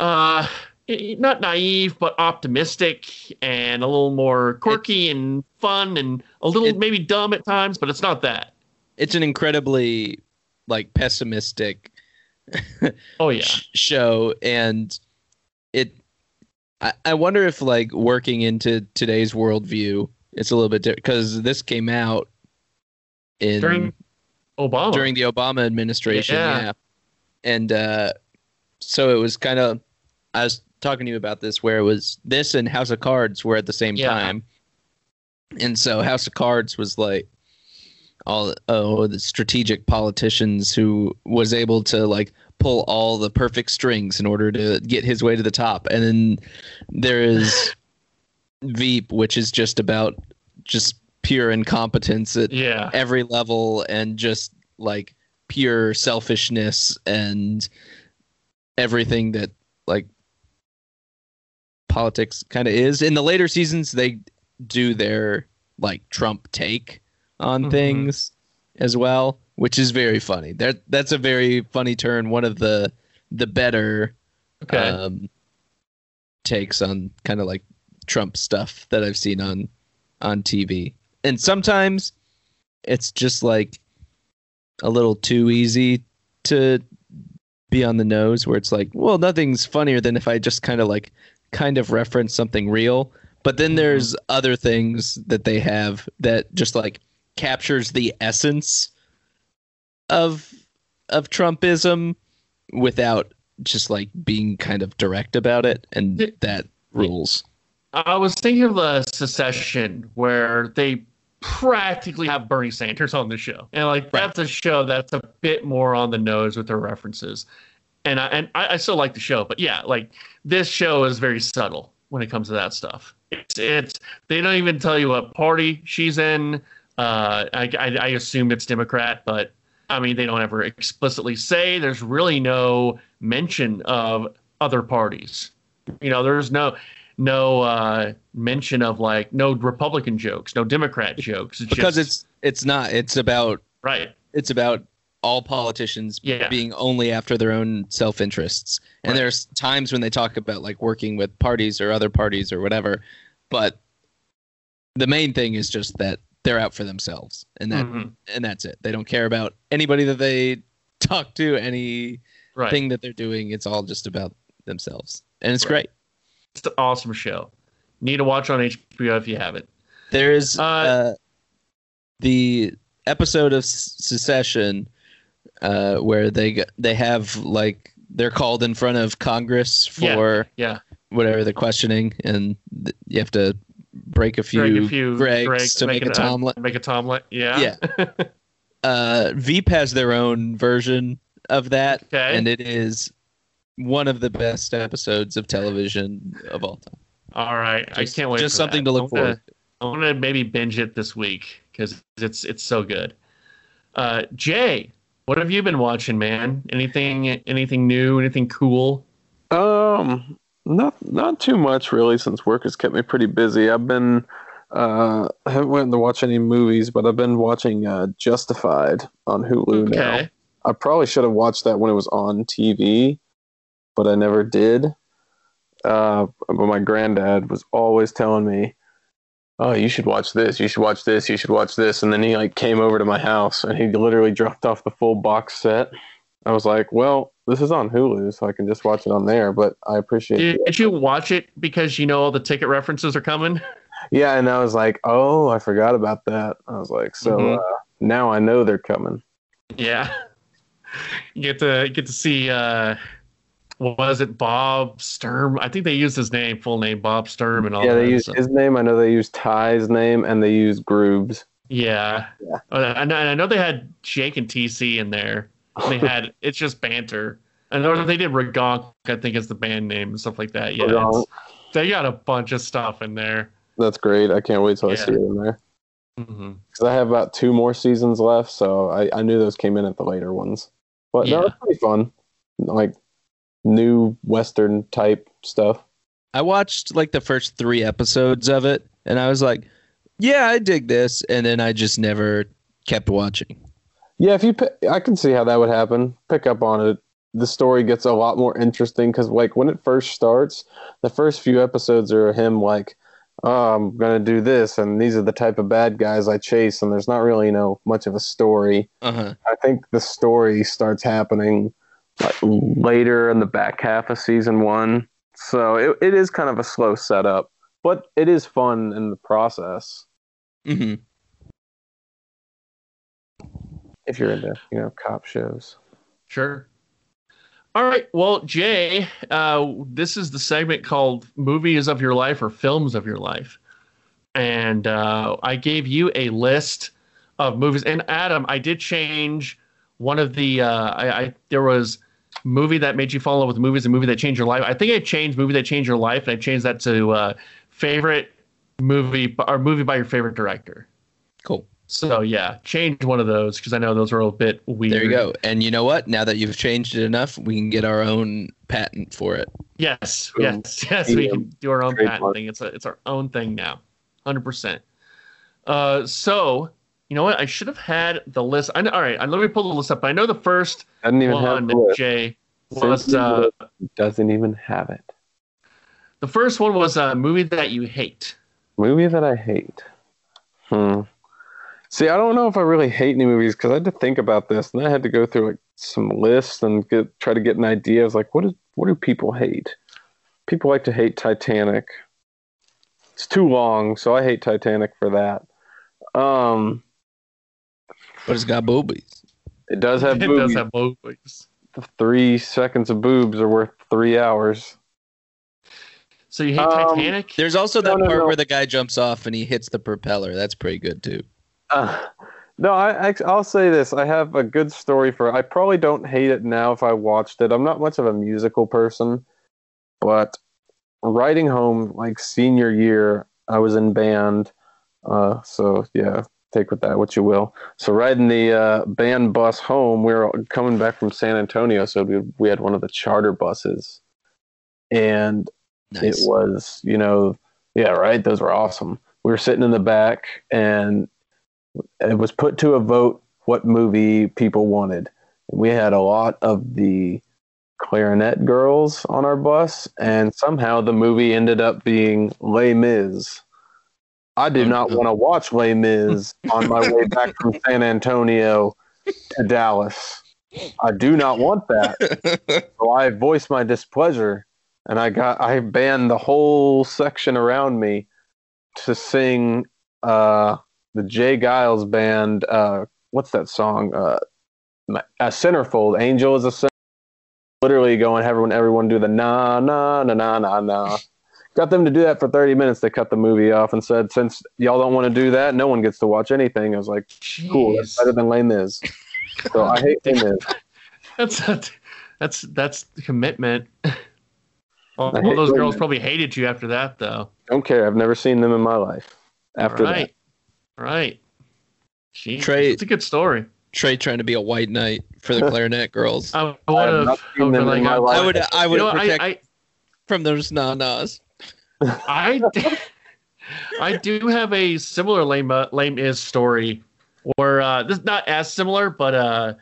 uh, not naive, but optimistic and a little more quirky it, and fun and a little it, maybe dumb at times, but it's not that. It's an incredibly like pessimistic oh yeah show. And It, I, I wonder if like working into today's worldview, it's a little bit different because this came out in during Obama during the Obama administration, yeah. yeah. And uh, so it was kind of, I was talking to you about this, where it was this and House of Cards were at the same yeah. time, and so House of Cards was like all oh the strategic politicians who was able to like pull all the perfect strings in order to get his way to the top. And then there is Veep, which is just about just pure incompetence at yeah. every level, and just like pure selfishness and everything that like politics kind of is. In the later seasons, they do their like Trump take on mm-hmm. things as well, which is very funny. That that's a very funny turn. One of the the better okay. um, takes on kind of like Trump stuff that I've seen on on T V. And sometimes it's just like a little too easy to be on the nose, where it's like, well, nothing's funnier than if I just kind of like kind of reference something real. But then there's other things that they have that just like captures the essence of of Trumpism without just like being kind of direct about it, and it, that rules. I was thinking of the Secession, where they practically have Bernie Sanders on the show, and like right. that's a show that's a bit more on the nose with their references. And I and I, I still like the show, but yeah, like this show is very subtle when it comes to that stuff. It's it's they don't even tell you what party she's in. Uh, I, I I assume it's Democrat, but I mean, they don't ever explicitly say. There's really no mention of other parties. You know, there's no no uh, mention of like no Republican jokes, no Democrat jokes. It's because just, it's it's not. It's about right. It's about all politicians yeah. being only after their own self interests. And right. there's times when they talk about like working with parties or other parties or whatever, but the main thing is just that they're out for themselves, and that mm-hmm. and that's it. They don't care about anybody that they talk to, anything right. that they're doing. It's all just about themselves, and it's right. great. It's an awesome show. Need to watch on H B O if you haven't. There is uh, uh, the episode of Secession uh, where they they have like they're called in front of Congress for yeah, yeah. whatever they're questioning, and th- you have to. Break a few, few Gregs to make, make a tomlet. Make a tomlet, yeah. Yeah. uh, Veep has their own version of that, okay. and it is one of the best episodes of television of all time. All right, just, I can't wait. Just for something that. to look I'm gonna, forward. I want to maybe binge it this week because it's it's so good. Uh, Jay, what have you been watching, man? Anything anything new? Anything cool? Um. Not not too much, really, since work has kept me pretty busy. I've been... Uh, I haven't went to watch any movies, but I've been watching uh, Justified on Hulu okay. now. I probably should have watched that when it was on T V, but I never did. Uh, but my granddad was always telling me, oh, you should watch this, you should watch this, you should watch this. And then he like came over to my house and he literally dropped off the full box set. I was like, well, this is on Hulu, so I can just watch it on there, but I appreciate it. Did, did you watch it because you know all the ticket references are coming? Yeah, and I was like, oh, I forgot about that. I was like, so mm-hmm. uh, now I know they're coming. Yeah. You get to get to see, uh, what was it, Bob Sturm? I think they used his name, full name, Bob Sturm, and all that. Yeah, they that, used so. his name. I know they used Ty's name, and they used Groove's. Yeah. yeah. And I know they had Jake and T C in there. They had, it's just banter. And they did Regonk, I think is the band name, and stuff like that. Yeah, they got a bunch of stuff in there. That's great. I can't wait till yeah. I see it in there. Mm-hmm. Because I have about two more seasons left, so I, I knew those came in at the later ones. But yeah. no, it's pretty fun. Like, new Western type stuff. I watched, like, the first three episodes of it, and I was like, yeah, I dig this, and then I just never kept watching. Yeah, if you, I can see how that would happen. Pick up on it. The story gets a lot more interesting, because, like, when it first starts, the first few episodes are him, like, oh, I'm going to do this, and these are the type of bad guys I chase, and there's not really, you know, much of a story. Uh-huh. I think the story starts happening like, later in the back half of season one. So it it is kind of a slow setup, but it is fun in the process. Mm-hmm. If you're into, you know, cop shows. Sure. All right. Well, Jay, uh, this is the segment called Movies of Your Life or Films of Your Life. And uh, I gave you a list of movies. And Adam, I did change one of the uh, – I, I there was movie that made you fall in love with movies and movie that changed your life. I think I changed movie that changed your life, and I changed that to uh, favorite movie or movie by your favorite director. Cool. So, yeah, change one of those because I know those are a bit weird. There you go. And you know what? Now that you've changed it enough, we can get our own patent for it. Yes, Ooh. yes, yes. Yeah. We can do our own Great patent part. thing. It's a, it's our own thing now, one hundred percent. Uh, so, you know what? I should have had the list. I know, all right, let me pull the list up. I know the first I didn't even one, have Jay, was... Uh, doesn't even have it. The first one was a movie that you hate. Movie that I hate. Hmm. See, I don't know if I really hate any movies because I had to think about this, and I had to go through like some lists and get, try to get an idea. I was like, what is what do people hate? People like to hate Titanic. It's too long, so I hate Titanic for that. Um, but it's got boobies. It does have boobies. It does have boobies. The three seconds of boobs are worth three hours. So you hate um, Titanic? There's also that no, no, part no. where the guy jumps off and he hits the propeller. That's pretty good too. Uh, no, I, I, I'll say this. I have a good story for it. I probably don't hate it now if I watched it. I'm not much of a musical person, but riding home, like senior year, I was in band. Uh, so, yeah, take with that what you will. So riding the uh, band bus home, we were coming back from San Antonio, so we, we had one of the charter buses. And nice. It was, you know, yeah, right? Those were awesome. We were sitting in the back, and it was put to a vote what movie people wanted. We had a lot of the Clarinet Girls on our bus, and somehow the movie ended up being Les Mis. I did not want to watch Les Mis on my way back from San Antonio to Dallas. I do not want that. So I voiced my displeasure, and I got I banned the whole section around me to sing... Uh, the Jay Giles band, uh, what's that song? Uh, a Centerfold, Angel is a Centerfold. Literally going, everyone, everyone do the na, na, na, na, na, na. Got them to do that for thirty minutes. They cut the movie off and said, since y'all don't want to do that, no one gets to watch anything. I was like, Jeez. Cool, that's better than Les Mis. So I hate Les Mis. That's, not, that's, that's the commitment. All, all those girls probably hated you after that, though. Don't care. I've never seen them in my life after right. that. Right. Jeez, Trey, it's a good story. Trey trying to be a white knight for the Clarinet Girls. I, I, I, would, like, I, I would I would you know, protect I, I, from those na-nas. I, I do have a similar lame, lame is story where uh, this is not as similar, but uh,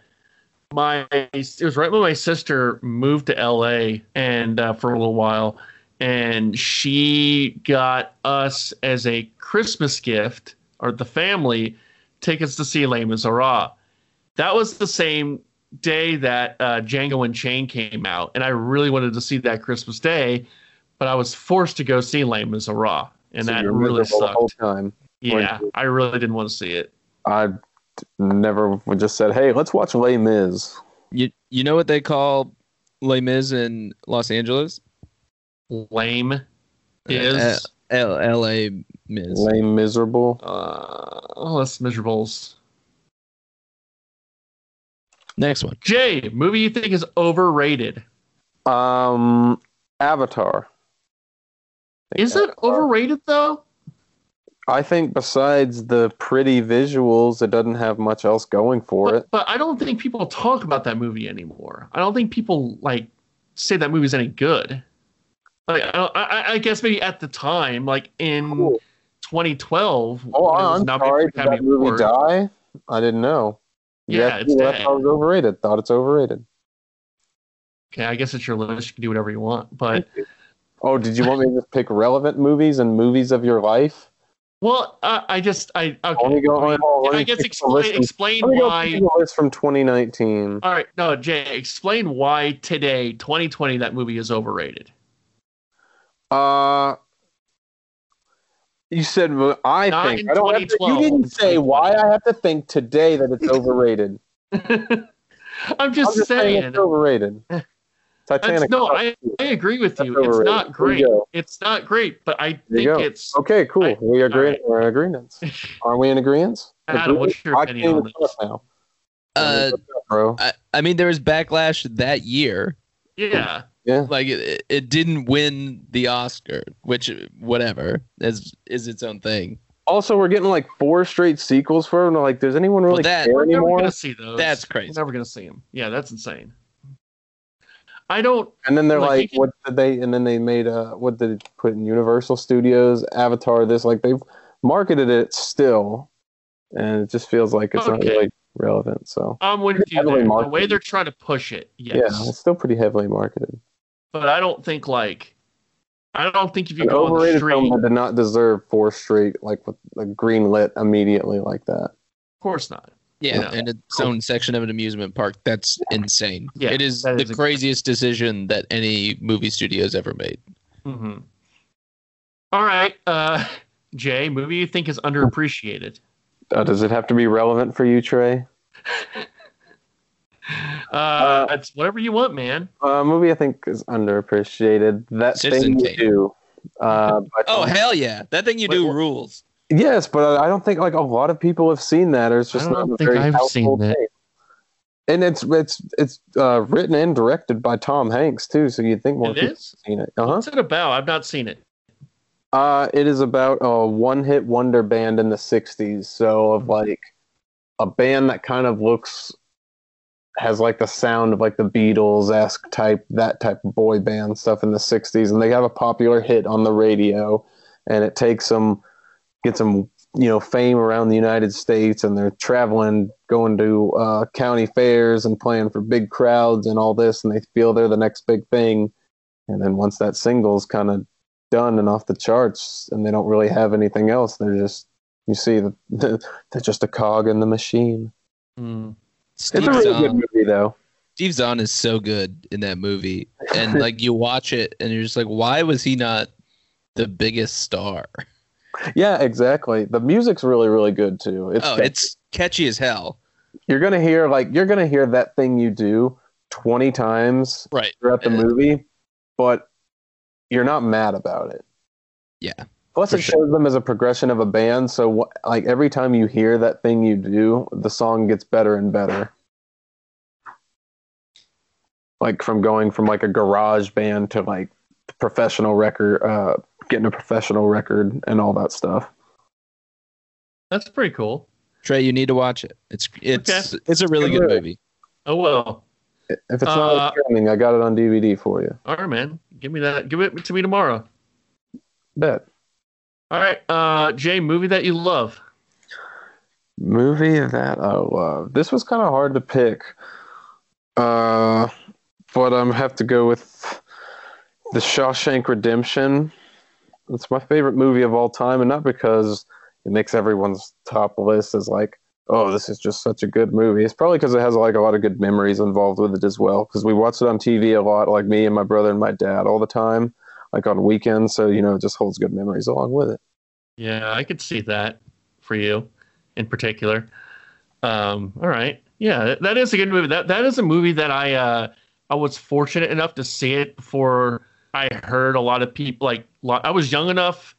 my it was right when my sister moved to L A and uh, for a little while, and she got us as a Christmas gift, or the family, tickets to see Les Miserables. That was the same day that uh, Django Unchained came out, and I really wanted to see that Christmas Day, but I was forced to go see Les Miserables, and so that really sucked. The whole time. Yeah, like, I really didn't want to see it. I never would just said, hey, let's watch Les Mis. You you know what they call Les Mis in Los Angeles? Lame is L L A Mis. Lame miserable. Uh, oh, that's miserables. Next one. Jay, movie you think is overrated? Um, Avatar. Is Avatar. It overrated though? I think besides the pretty visuals, it doesn't have much else going for but, it. But I don't think people talk about that movie anymore. I don't think people like say that movie's any good. Like I, I, I guess maybe at the time, like in cool. twenty twelve. Oh, I'm sorry, did that movie board. die? I didn't know. Yeah, yes, it's dead. I thought it was overrated. Thought it's overrated. Okay, I guess it's your list. You can do whatever you want. But oh, did you want me to just pick relevant movies and movies of your life? Well, uh, I just I okay. Go, I, mean, oh, I guess explain explain why. List from twenty nineteen. All right, no, Jay, explain why today, twenty twenty, that movie is overrated. Uh, you said well, I Not think I don't have to, you didn't say why I have to think today that it's overrated. I'm just, just saying. saying it's overrated. Titanic. No, I, I agree with you. It's not great. It's not great, but I think it's okay. Cool. I, we agree. Right. We're in agreement. Are we in agreement? Adam, what's your opinion on this? Now. Uh, bro. I, I mean, there was backlash that year. Yeah. Yeah. Like it, it didn't win the Oscar, which whatever is is its own thing. Also, we're getting like four straight sequels for them. Like, does anyone really well, that, care we're anymore? Never gonna see those. That's crazy. We're never gonna see them. Yeah, that's insane. I don't. And then they're like, like can, what did they? And then they made a what did it put in Universal Studios Avatar? This like they've marketed it still, and it just feels like it's okay. not really relevant. So I'm with you. The way they're trying to push it, yes. yeah, it's still pretty heavily marketed. But I don't think like I don't think if you An go overrated on the street, film that did not deserve four straight like with a green lit immediately like that. Of course not. Yeah, no. And its own section of an amusement park. That's insane. Yeah, it is the is craziest crazy. decision that any movie studio's ever made. Mm-hmm. All right, uh, Jay, movie you think is underappreciated? Uh, does it have to be relevant for you, Trey? uh, uh, it's whatever you want, man. Uh, movie I think is underappreciated. That Citizen thing you Tate. do. Uh, oh, hell yeah. That thing you do what? rules. Yes, but I don't think like a lot of people have seen that. Or it's just I don't not think a very I've seen that. Thing. And it's it's it's uh, written and directed by Tom Hanks too. So you'd think more it people have seen it. Uh-huh. What's it about? I've not seen it. Uh, it is about a one-hit wonder band in the sixties. So of like a band that kind of looks has like the sound of like the Beatles-esque type, that type of boy band stuff in the sixties, and they have a popular hit on the radio, and it takes them. Get some, you know, fame around the United States, and they're traveling, going to uh, county fairs and playing for big crowds and all this, and they feel they're the next big thing. And then once that single's kind of done and off the charts, and they don't really have anything else, they're just, you see, the, the, they're just a cog in the machine. Mm. It's a really Zahn. good movie, though. Steve Zahn is so good in that movie, and like you watch it, and you're just like, why was he not the biggest star? Yeah, exactly. The music's really, really good too. It's oh, catchy. It's catchy as hell. You're gonna hear like you're gonna hear that thing you do twenty times right. throughout the uh, movie, but you're not mad about it. Yeah. Plus, it sure. shows them as a progression of a band. So, wh- like every time you hear that thing you do, the song gets better and better. Like from going from like a garage band to like professional record. Uh, getting a professional record and all that stuff. That's pretty cool. Trey, you need to watch it. It's it's okay. it's a really good movie. Oh well. If it's uh, not streaming, I got it on D V D for you. All right, man. Give me that. Give it to me tomorrow. Bet. All right, uh, Jay, movie that you love. Movie that I love. This was kind of hard to pick. Uh, but I'm um, have to go with The Shawshank Redemption. It's my favorite movie of all time, and not because it makes everyone's top list as like, oh, this is just such a good movie. It's probably because it has like a lot of good memories involved with it as well, because we watched it on T V a lot, like me and my brother and my dad all the time, like on weekends. So, you know, it just holds good memories along with it. Yeah, I could see that for you in particular. Um, all right. Yeah, that is a good movie. That That is a movie that I uh, I was fortunate enough to see it before I heard a lot of people, like, I was young enough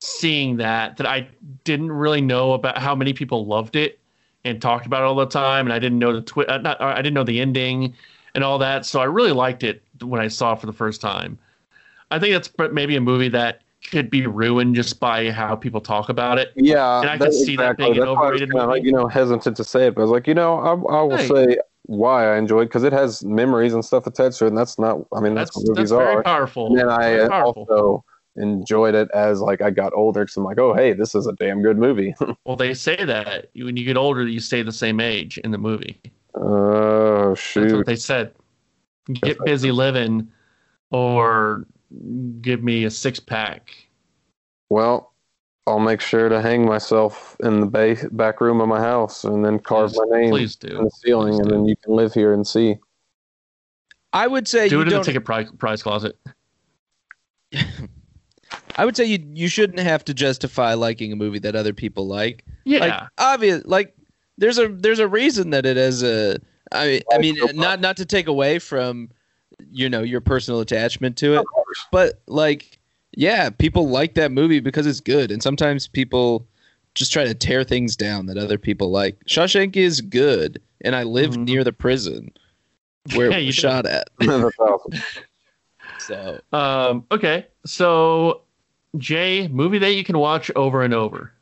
seeing that that I didn't really know about how many people loved it and talked about it all the time, and I didn't know the twi- not I didn't know the ending and all that, so I really liked it when I saw it for the first time. I think that's maybe a movie that could be ruined just by how people talk about it. Yeah, and I could see exactly. that being an overrated movie. I was kind of, you know, hesitant to say it, but I was like, you know, I, I will hey. say why I enjoyed it, because it has memories and stuff attached to it, and that's not, I mean, that's, that's what movies that's very are. Powerful. And that's I very powerful. also enjoyed it as like I got older, because I'm like, oh, hey, this is a damn good movie. Well, they say that when you get older, you stay the same age in the movie. Oh, shoot. That's what they said. Get That's busy right. living, or give me a six pack. Well, I'll make sure to hang myself in the bay- back room of my house and then carve please, my name please do. in the ceiling, please and do. then you can live here and see. I would say do you it don't... in a ticket prize, prize closet. I would say you you shouldn't have to justify liking a movie that other people like. Yeah, like, obvious. Like there's a there's a reason that it has a. I, I mean, not not to take away from, you know, your personal attachment to it, but like, yeah, people like that movie because it's good. And sometimes people just try to tear things down that other people like. Shawshank is good, and I live mm-hmm. near the prison where yeah, it was shot at. So um, okay, so. Jay, movie that you can watch over and over.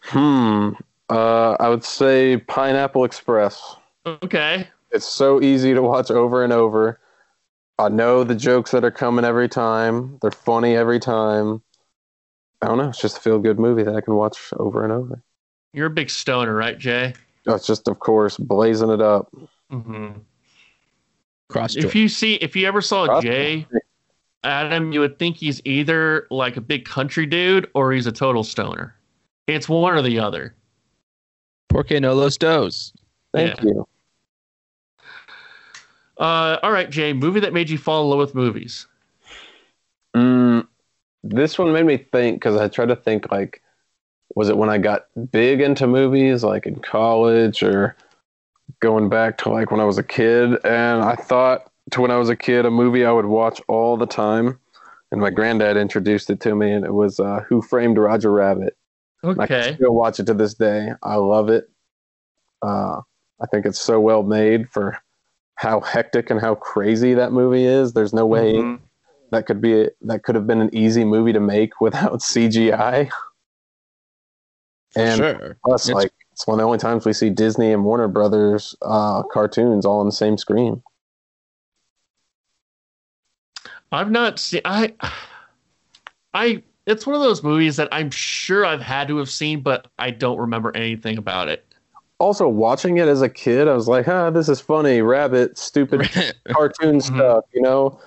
Hmm. Uh, I would say Pineapple Express. Okay. It's so easy to watch over and over. I know the jokes that are coming every time. They're funny every time. I don't know. It's just a feel-good movie that I can watch over and over. You're a big stoner, right, Jay? That's just, of course, blazing it up. Mm-hmm. Cross. If you see, if you ever saw Cross Jay. Joy. Adam, you would think he's either like a big country dude or he's a total stoner. It's one or the other. Porque no los dos. Thank yeah. you. Uh, all right, Jay, movie that made you fall in love with movies. Mm, this one made me think, because I tried to think, like, was it when I got big into movies, like in college, or going back to like when I was a kid? And I thought, to when I was a kid, a movie I would watch all the time, and my granddad introduced it to me, and it was uh, Who Framed Roger Rabbit. Okay. I can still watch it to this day. I love it. Uh, I think it's so well made for how hectic and how crazy that movie is. There's no way mm-hmm. that could be a, that could have been an easy movie to make without C G I. And sure. plus, it's... like it's one of the only times we see Disney and Warner Brothers uh, cartoons all on the same screen. I've not seen I I it's one of those movies that I'm sure I've had to have seen, but I don't remember anything about it. Also, watching it as a kid, I was like, huh, this is funny, rabbit, stupid cartoon stuff, you know?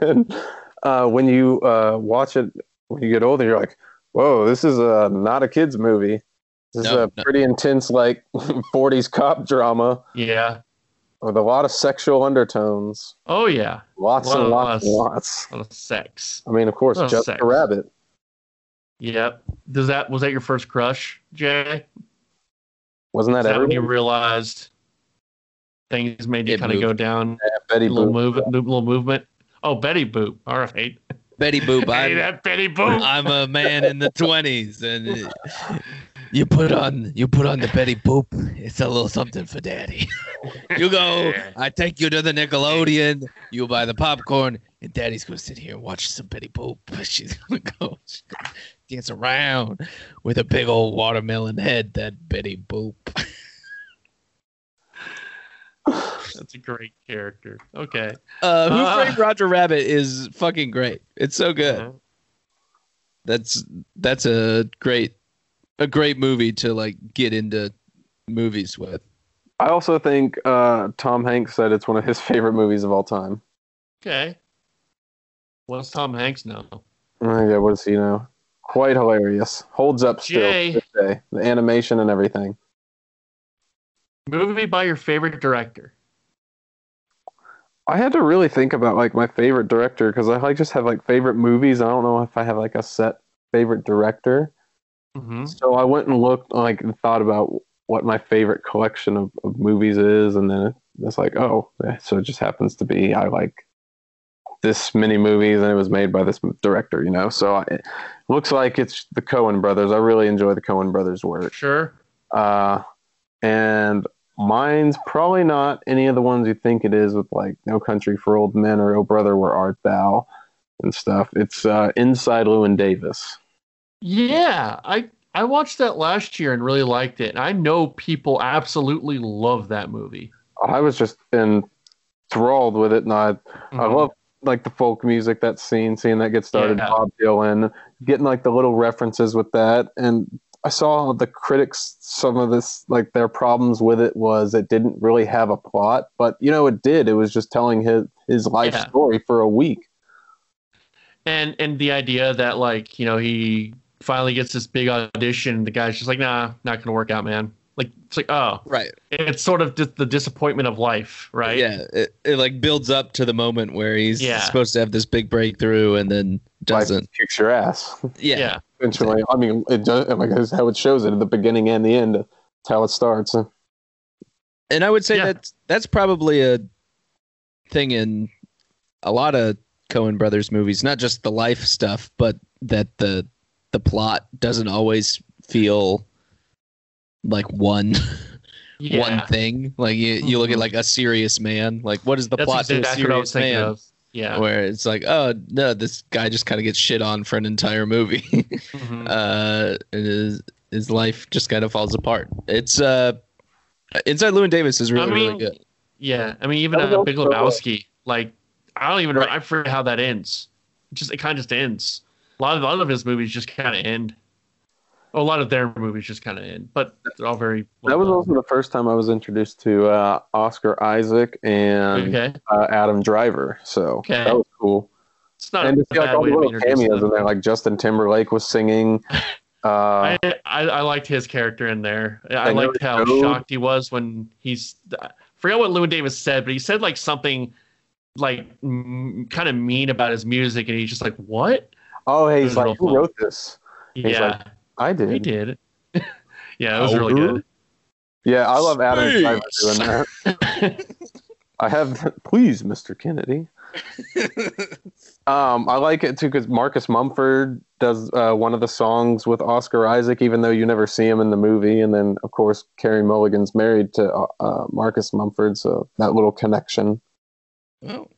And, uh, when you uh, watch it when you get older, you're like, whoa, this is a, not a kid's movie. This no, is a no. pretty intense, like, forties cop drama. Yeah. With a lot of sexual undertones. Oh, yeah. Lots and lots and lots. A lot of sex. I mean, of course, Just a Rabbit. Yep. Does that, was that your first crush, Jay? Wasn't that everyone? When you realized things made you kind of go down? Yeah, Betty Boop. Move, yeah. Little movement. Oh, Betty Boop. All right. Betty Boop. I hey, that Betty Boop. I'm a man in the twenties, and... You put on you put on the Betty Boop. It's a little something for Daddy. You go. I take you to the Nickelodeon. You buy the popcorn, and Daddy's gonna sit here and watch some Betty Boop. She's gonna go she's gonna dance around with a big old watermelon head. That Betty Boop. That's a great character. Okay. Uh, Who uh, Framed Roger Rabbit is fucking great. It's so good. Uh-huh. That's that's a great. A great movie to like get into movies with. I also think uh, Tom Hanks said it's one of his favorite movies of all time. Okay. What does Tom Hanks know? Oh, yeah, what does he know? Quite hilarious. Holds up still Jay. To this day. The animation and everything. Movie by your favorite director. I had to really think about like my favorite director because I like just have like favorite movies. I don't know if I have like a set favorite director. Mm-hmm. So I went and looked like and thought about what my favorite collection of, of movies is, and then it's like, oh, so it just happens to be I like this many movies, and it was made by this director, you know. So I, it looks like it's the Coen brothers. I really enjoy the Coen brothers' work. Sure. Uh, and mine's probably not any of the ones you think it is, with like No Country for Old Men or Oh Brother, Where Art Thou and stuff. It's uh, Inside Llewyn Davis. Yeah, I I watched that last year and really liked it. And I know people absolutely love that movie. I was just enthralled with it, and I mm-hmm. I love like the folk music, that scene, seeing that get started, yeah. Bob Dylan, getting like the little references with that. And I saw the critics, some of this, like their problems with it was it didn't really have a plot, but you know it did. It was just telling his his life yeah. story for a week. And and the idea that like you know he. Finally gets this big audition. The guy's just like, nah, not gonna work out, man. Like it's like, oh, right. It's sort of just the disappointment of life, right? Yeah, it, it like builds up to the moment where he's yeah. supposed to have this big breakthrough and then doesn't. Life kicks your ass. Yeah, yeah. Eventually. I mean, it does. Like that's how it shows it at the beginning and the end. It's how it starts. And I would say yeah. that's that's probably a thing in a lot of Coen Brothers movies, not just the life stuff, but that the the plot doesn't always feel like one yeah. one thing. Like you, you look at like A Serious Man. Like what is the That's plot exactly to A Serious Man? Of. Yeah. Where it's like, oh no, this guy just kind of gets shit on for an entire movie. mm-hmm. Uh, and his, his life just kind of falls apart. It's uh, Inside Llewyn Davis is really I mean, really good. Yeah, I mean even uh, Big Lebowski. Like I don't even right. know. I forget how that ends. It just it kind of just ends. A lot, of, a lot of his movies just kind of end. A lot of their movies just kind of end, but they're all very. Well that was done. Also the first time I was introduced to uh, Oscar Isaac and okay. uh, Adam Driver, so okay. that was cool. It's not and to see like all the little cameos in there, like Justin Timberlake was singing. Uh, I, I I liked his character in there. I, I liked how showed. shocked he was when he's. I forgot what Llewyn Davis said, but he said like something, like m- kind of mean about his music, and he's just like, "What." Oh, hey, he's like, who fun. wrote this? He's yeah. like, I did. He did. yeah, it was oh, really good. Yeah, I love Adam Driver doing that. I have, please, Mister Kennedy. um, I like it, too, because Marcus Mumford does uh, one of the songs with Oscar Isaac, even though you never see him in the movie. And then, of course, Carey Mulligan's married to uh, Marcus Mumford, so that little connection. Oh.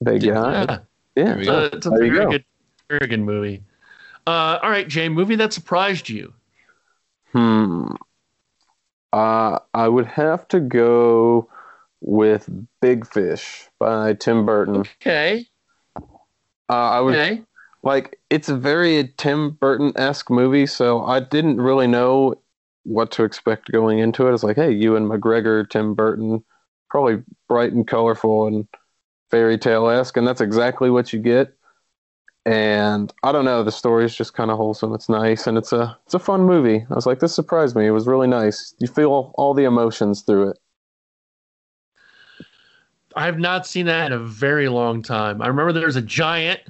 They got it. Yeah, it's a, it's a very go. good. Very good movie. Uh, all right, Jay, movie that surprised you. Hmm. Uh, I would have to go with Big Fish by Tim Burton. Okay. Uh, I was okay. like, it's a very Tim Burton-esque movie, so I didn't really know what to expect going into it. It's like, hey, Ewan McGregor, Tim Burton, probably bright and colorful and fairy tale-esque, and that's exactly what you get. And I don't know, the story is just kind of wholesome. It's nice, and it's a it's a fun movie. I was like, this surprised me. It was really nice. You feel all the emotions through it. I have not seen that in a very long time. I remember there's a giant,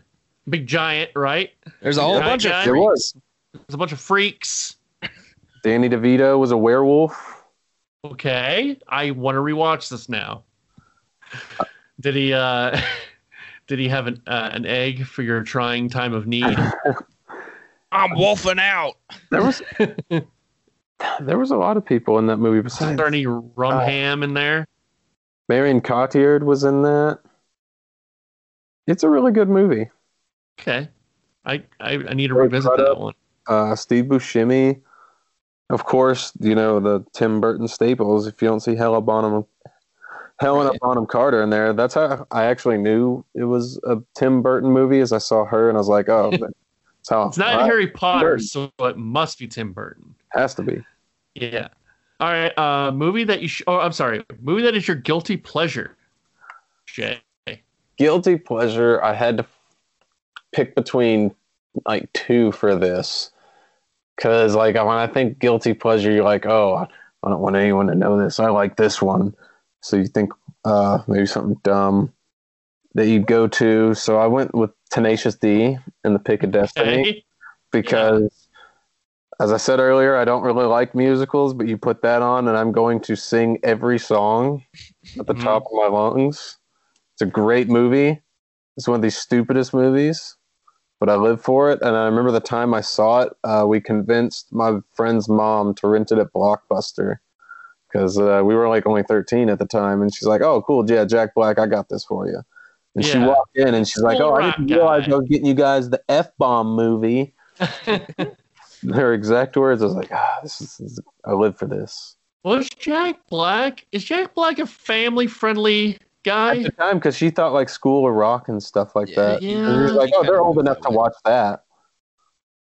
big giant, right? There's a whole giant bunch giant. of freaks. There was. There's a bunch of freaks. Danny DeVito was a werewolf. Okay, I want to rewatch this now. Did he? Uh... Did he have an uh, an egg for your trying time of need? I'm wolfing out. There was there was a lot of people in that movie besides. Is there any Rumham uh, in there? Marion Cotillard was in that. It's a really good movie. Okay, I I, I need to Roy revisit Crudup, that one. Uh, Steve Buscemi, of course. You know the Tim Burton staples. If you don't see Helena Bonham. Helena right. Bonham Carter in there. That's how I actually knew it was a Tim Burton movie, as I saw her and I was like, oh, that's how. It's not Harry Potter, so it must be Tim Burton. Has to be. Yeah. All right, uh, movie that you sh- oh, I'm sorry, movie that is your guilty pleasure. Jay. Guilty pleasure. I had to pick between like two for this, because like when I think guilty pleasure, you're like, oh, I don't want anyone to know this. I like this one, so you think uh, maybe something dumb that you go to. So I went with Tenacious D and The Pick of Destiny, okay. because. Yeah. As I said earlier, I don't really like musicals, but you put that on and I'm going to sing every song at the mm-hmm. top of my lungs. It's a great movie. It's one of the stupidest movies, but I live for it. And I remember the time I saw it, uh, we convinced my friend's mom to rent it at Blockbuster, because uh, we were like only thirteen at the time. And she's like, oh, cool. Yeah, Jack Black, I got this for you. And yeah. she walked in and she's like, oh, I didn't realize I was getting you guys the F-bomb movie. Their exact words. I was like, ah, this is, this is, I live for this. Was Jack Black? Is Jack Black a family-friendly guy? At the time, because she thought like School of Rock and stuff like yeah, that. Yeah. And you're like, oh, they're old enough to watch that.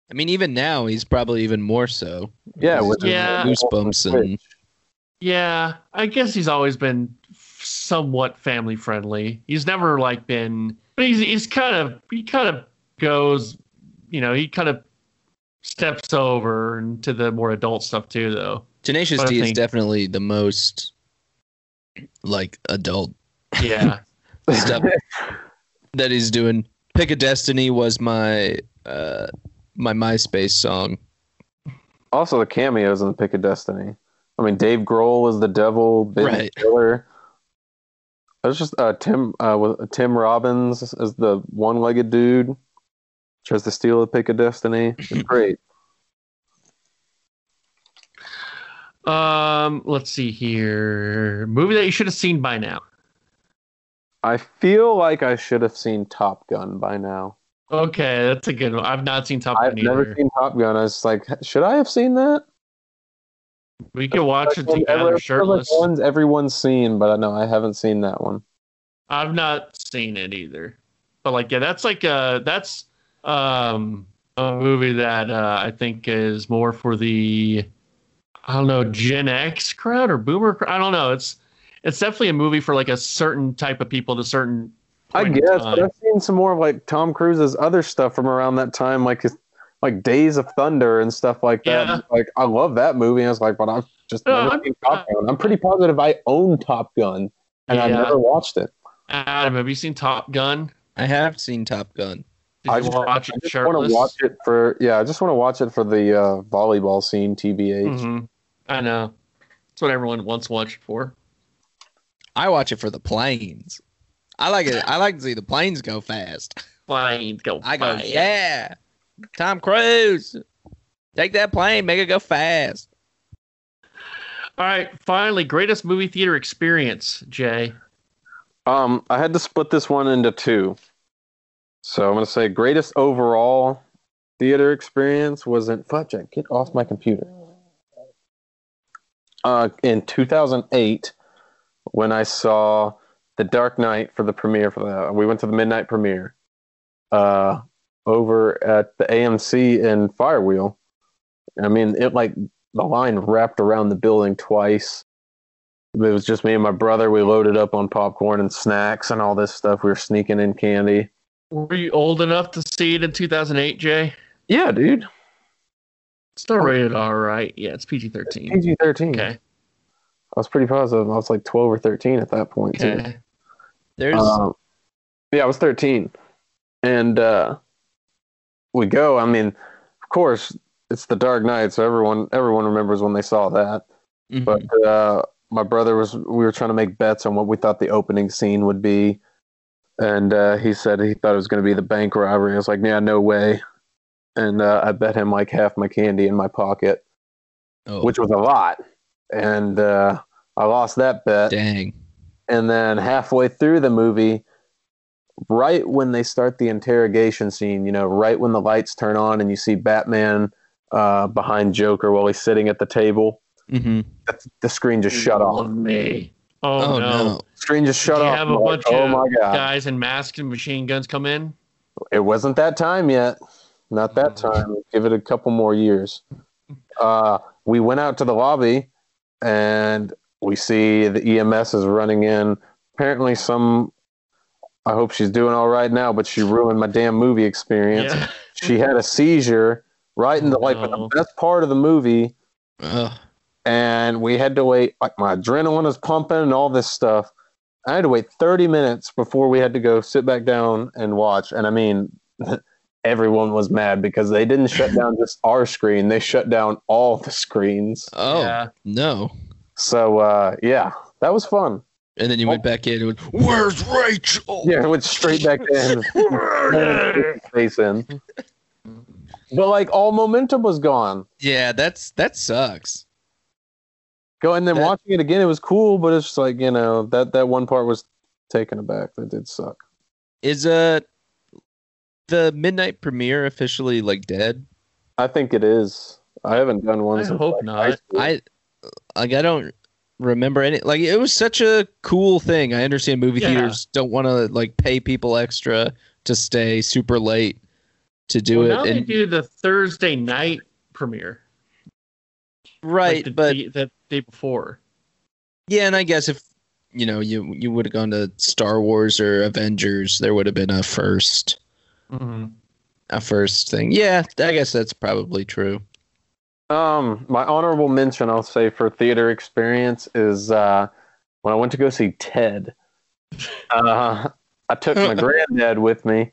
I mean, even now, he's probably even more so. Yeah, with yeah. Goosebumps and. Yeah, I guess he's always been somewhat family-friendly. He's never like been. But he's he's kind of he kind of goes, you know, he kind of. Steps over into the more adult stuff too, though. Tenacious D is definitely the most like adult, yeah, stuff that he's doing. Pick a Destiny was my uh, my MySpace song. Also, the cameos in the Pick a Destiny. I mean, Dave Grohl is the devil, Ben right. Killer. That was just uh, Tim uh, with Tim Robbins as the one-legged dude. Tries to steal the Pick of Destiny. It's great. Um, let's see here. Movie that you should have seen by now. I feel like I should have seen Top Gun by now. Okay, that's a good one. I've not seen Top Gun I've either. I've never seen Top Gun. I was like, should I have seen that? We could watch it together shirtless. One's everyone's seen, but no, I haven't seen that one. I've not seen it either. But like, yeah, that's like uh that's Um, a movie that uh, I think is more for the, I don't know, Gen X crowd or Boomer crowd. I don't know. It's it's definitely a movie for like a certain type of people. To certain, I guess. But I've seen some more of like Tom Cruise's other stuff from around that time, like his, like Days of Thunder and stuff like that. Yeah. Like I love that movie. And I was like, but I've just no, never I'm, seen Top Gun. I'm pretty positive I own Top Gun, and yeah. I've never watched it. Adam, have you seen Top Gun? I have seen Top Gun. I just, watch it I just want to watch it for yeah. I just want to watch it for the uh, volleyball scene, T B H. Mm-hmm. I know that's what everyone wants to watch it for. I watch it for the planes. I like it. I like to see the planes go fast. Planes go. I go fast. Yeah. Tom Cruise, take that plane, make it go fast. All right, finally, greatest movie theater experience, Jay. Um, I had to split this one into two. So I'm going to say greatest overall theater experience was in... Flapjack, get off my computer. Uh, in two thousand eight, when I saw The Dark Knight for the premiere. for the, We went to the midnight premiere uh, over at the A M C in Firewheel. I mean, it like the line wrapped around the building twice. It was just me and my brother. We loaded up on popcorn and snacks and all this stuff. We were sneaking in candy. Were you old enough to see it in two thousand eight, Jay? Yeah, dude. Still rated all right. Yeah, it's P G thirteen. P G thirteen. Okay. I was pretty positive. I was like twelve or thirteen at that point, okay. too. There's. Um, yeah, I was thirteen. And uh, we go. I mean, of course, it's The Dark Knight, so everyone everyone remembers when they saw that. Mm-hmm. But uh, my brother was, we were trying to make bets on what we thought the opening scene would be. And uh, he said he thought it was going to be the bank robbery. I was like, yeah, no way. And uh, I bet him like half my candy in my pocket, oh. which was a lot. And uh, I lost that bet. Dang. And then halfway through the movie, right when they start the interrogation scene, you know, right when the lights turn on and you see Batman uh, behind Joker while he's sitting at the table, mm-hmm. the screen just you shut off. Me. Oh, oh no. no. Screen just shut off. Have a bunch of oh, my God. guys in masks and machine guns come in. It wasn't that time yet. Not that time. Give it a couple more years. Uh, we went out to the lobby and we see the E M S is running in. Apparently some, I hope she's doing all right now, but she ruined my damn movie experience. Yeah. She had a seizure right in the, like, no. the best part of the movie. Ugh. And we had to wait. Like, my adrenaline was pumping and all this stuff. I had to wait thirty minutes before we had to go sit back down and watch. And I mean, everyone was mad because they didn't shut down just our screen. They shut down all the screens. Oh, yeah. no. So, uh, yeah, that was fun. And then you oh. went back in and went, where's Rachel? Yeah, I went straight back in. Face in. But, like, all momentum was gone. Yeah, that's that sucks. Go and then that, watching it again, it was cool, but it's just like, you know, that, that one part was taken aback. That did suck. Is uh the midnight premiere officially like dead? I think it is. I haven't done one. I since, hope like, not. I like I don't remember any. Like, it was such a cool thing. I understand movie yeah. theaters don't want to like pay people extra to stay super late to do well, it. Now and, they do the Thursday night premiere. Right, like the, but the, the day before. Yeah, and I guess if you know you you would have gone to Star Wars or Avengers, there would have been a first, mm-hmm. a first thing. Yeah, I guess that's probably true. Um, my honorable mention, I'll say, for theater experience is uh, when I went to go see Ted. uh, I took my granddad with me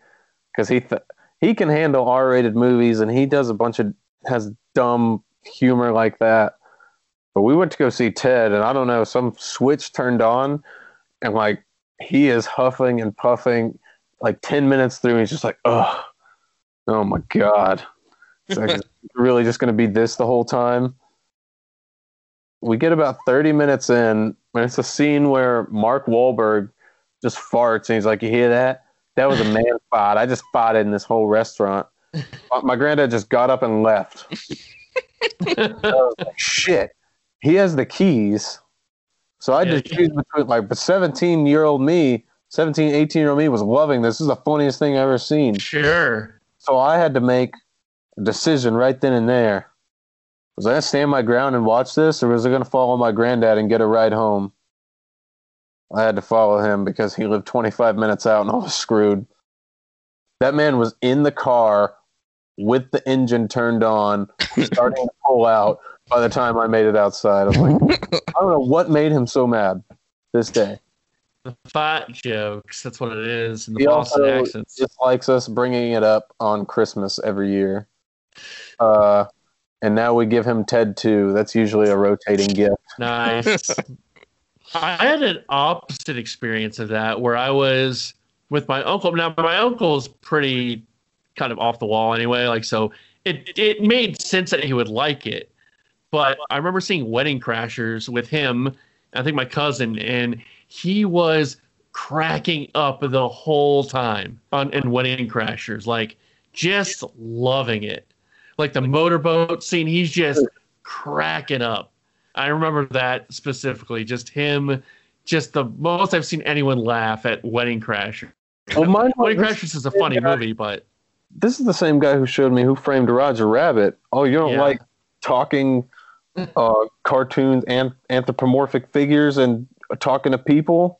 because he th- he can handle R-rated movies, and he does a bunch of has dumb. humor like that, but we went to go see Ted, and I don't know, some switch turned on, and like he is huffing and puffing like ten minutes through, and he's just like, oh oh my god, it's like, really just gonna be this the whole time. We get about thirty minutes in, and it's a scene where Mark Wahlberg just farts, and he's like, you hear that? That was a man fart. I just farted in this whole restaurant. My granddad just got up and left. I was like, shit, he has the keys. So I yeah, just choose between, like, but seventeen year old me, seventeen, eighteen year old me was loving this. This is the funniest thing I've ever seen. Sure. So I had to make a decision right then and there. Was I going to stand my ground and watch this, or was I going to follow my granddad and get a ride home? I had to follow him because he lived twenty-five minutes out, and I was screwed. That man was in the car with the engine turned on, starting to pull out by the time I made it outside. I was like, I don't know what made him so mad this day. The fat jokes, that's what it is. And the he Boston also accents. Dislikes us bringing it up on Christmas every year. Uh, and now we give him Ted two. That's usually a rotating gift. Nice. I had an opposite experience of that where I was with my uncle. Now, my uncle's pretty kind of off the wall anyway, like, so it it made sense that he would like it. But I remember seeing Wedding Crashers with him, I think my cousin, and he was cracking up the whole time on in Wedding Crashers, like just loving it. Like the motorboat scene, he's just cracking up. I remember that specifically, just him, just the most I've seen anyone laugh at Wedding Crashers. Well, my Wedding Crashers is a funny yeah. movie, but this is the same guy who showed me Who Framed Roger Rabbit. Oh, you don't yeah. like talking uh, cartoons and anthropomorphic figures and talking to people?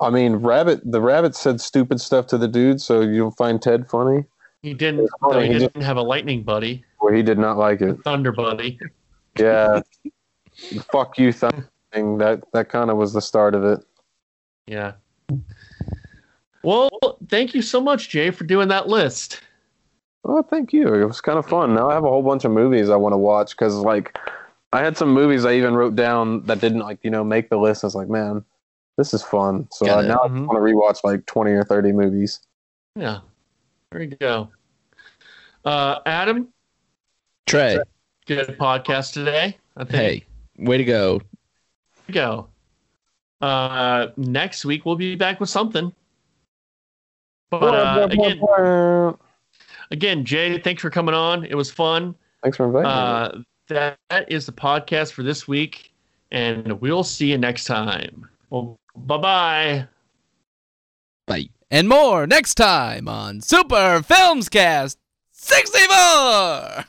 I mean, Rabbit. The Rabbit said stupid stuff to the dude, so you don't find Ted funny? He didn't. Funny. He, he didn't just, have a lightning buddy. Well, he did not like it. Thunder buddy. Yeah. Fuck you, thunder thing. That, that kind of was the start of it. Yeah. Well, thank you so much, Jay, for doing that list. Oh, thank you. It was kind of fun. Now I have a whole bunch of movies I want to watch because, like, I had some movies I even wrote down that didn't, like, you know, make the list. I was like, man, this is fun. So uh, now mm-hmm. I want to rewatch like twenty or thirty movies. Yeah. There you go. Uh, Adam? Trey. Good podcast today, I think. Hey, way to go. There you go. Uh, next week we'll be back with something. But uh, again... Again, Jay, thanks for coming on. It was fun. Thanks for inviting uh, me. That, that is the podcast for this week, and we'll see you next time. Well, bye-bye. Bye. And more next time on Super Films Cast sixty-four.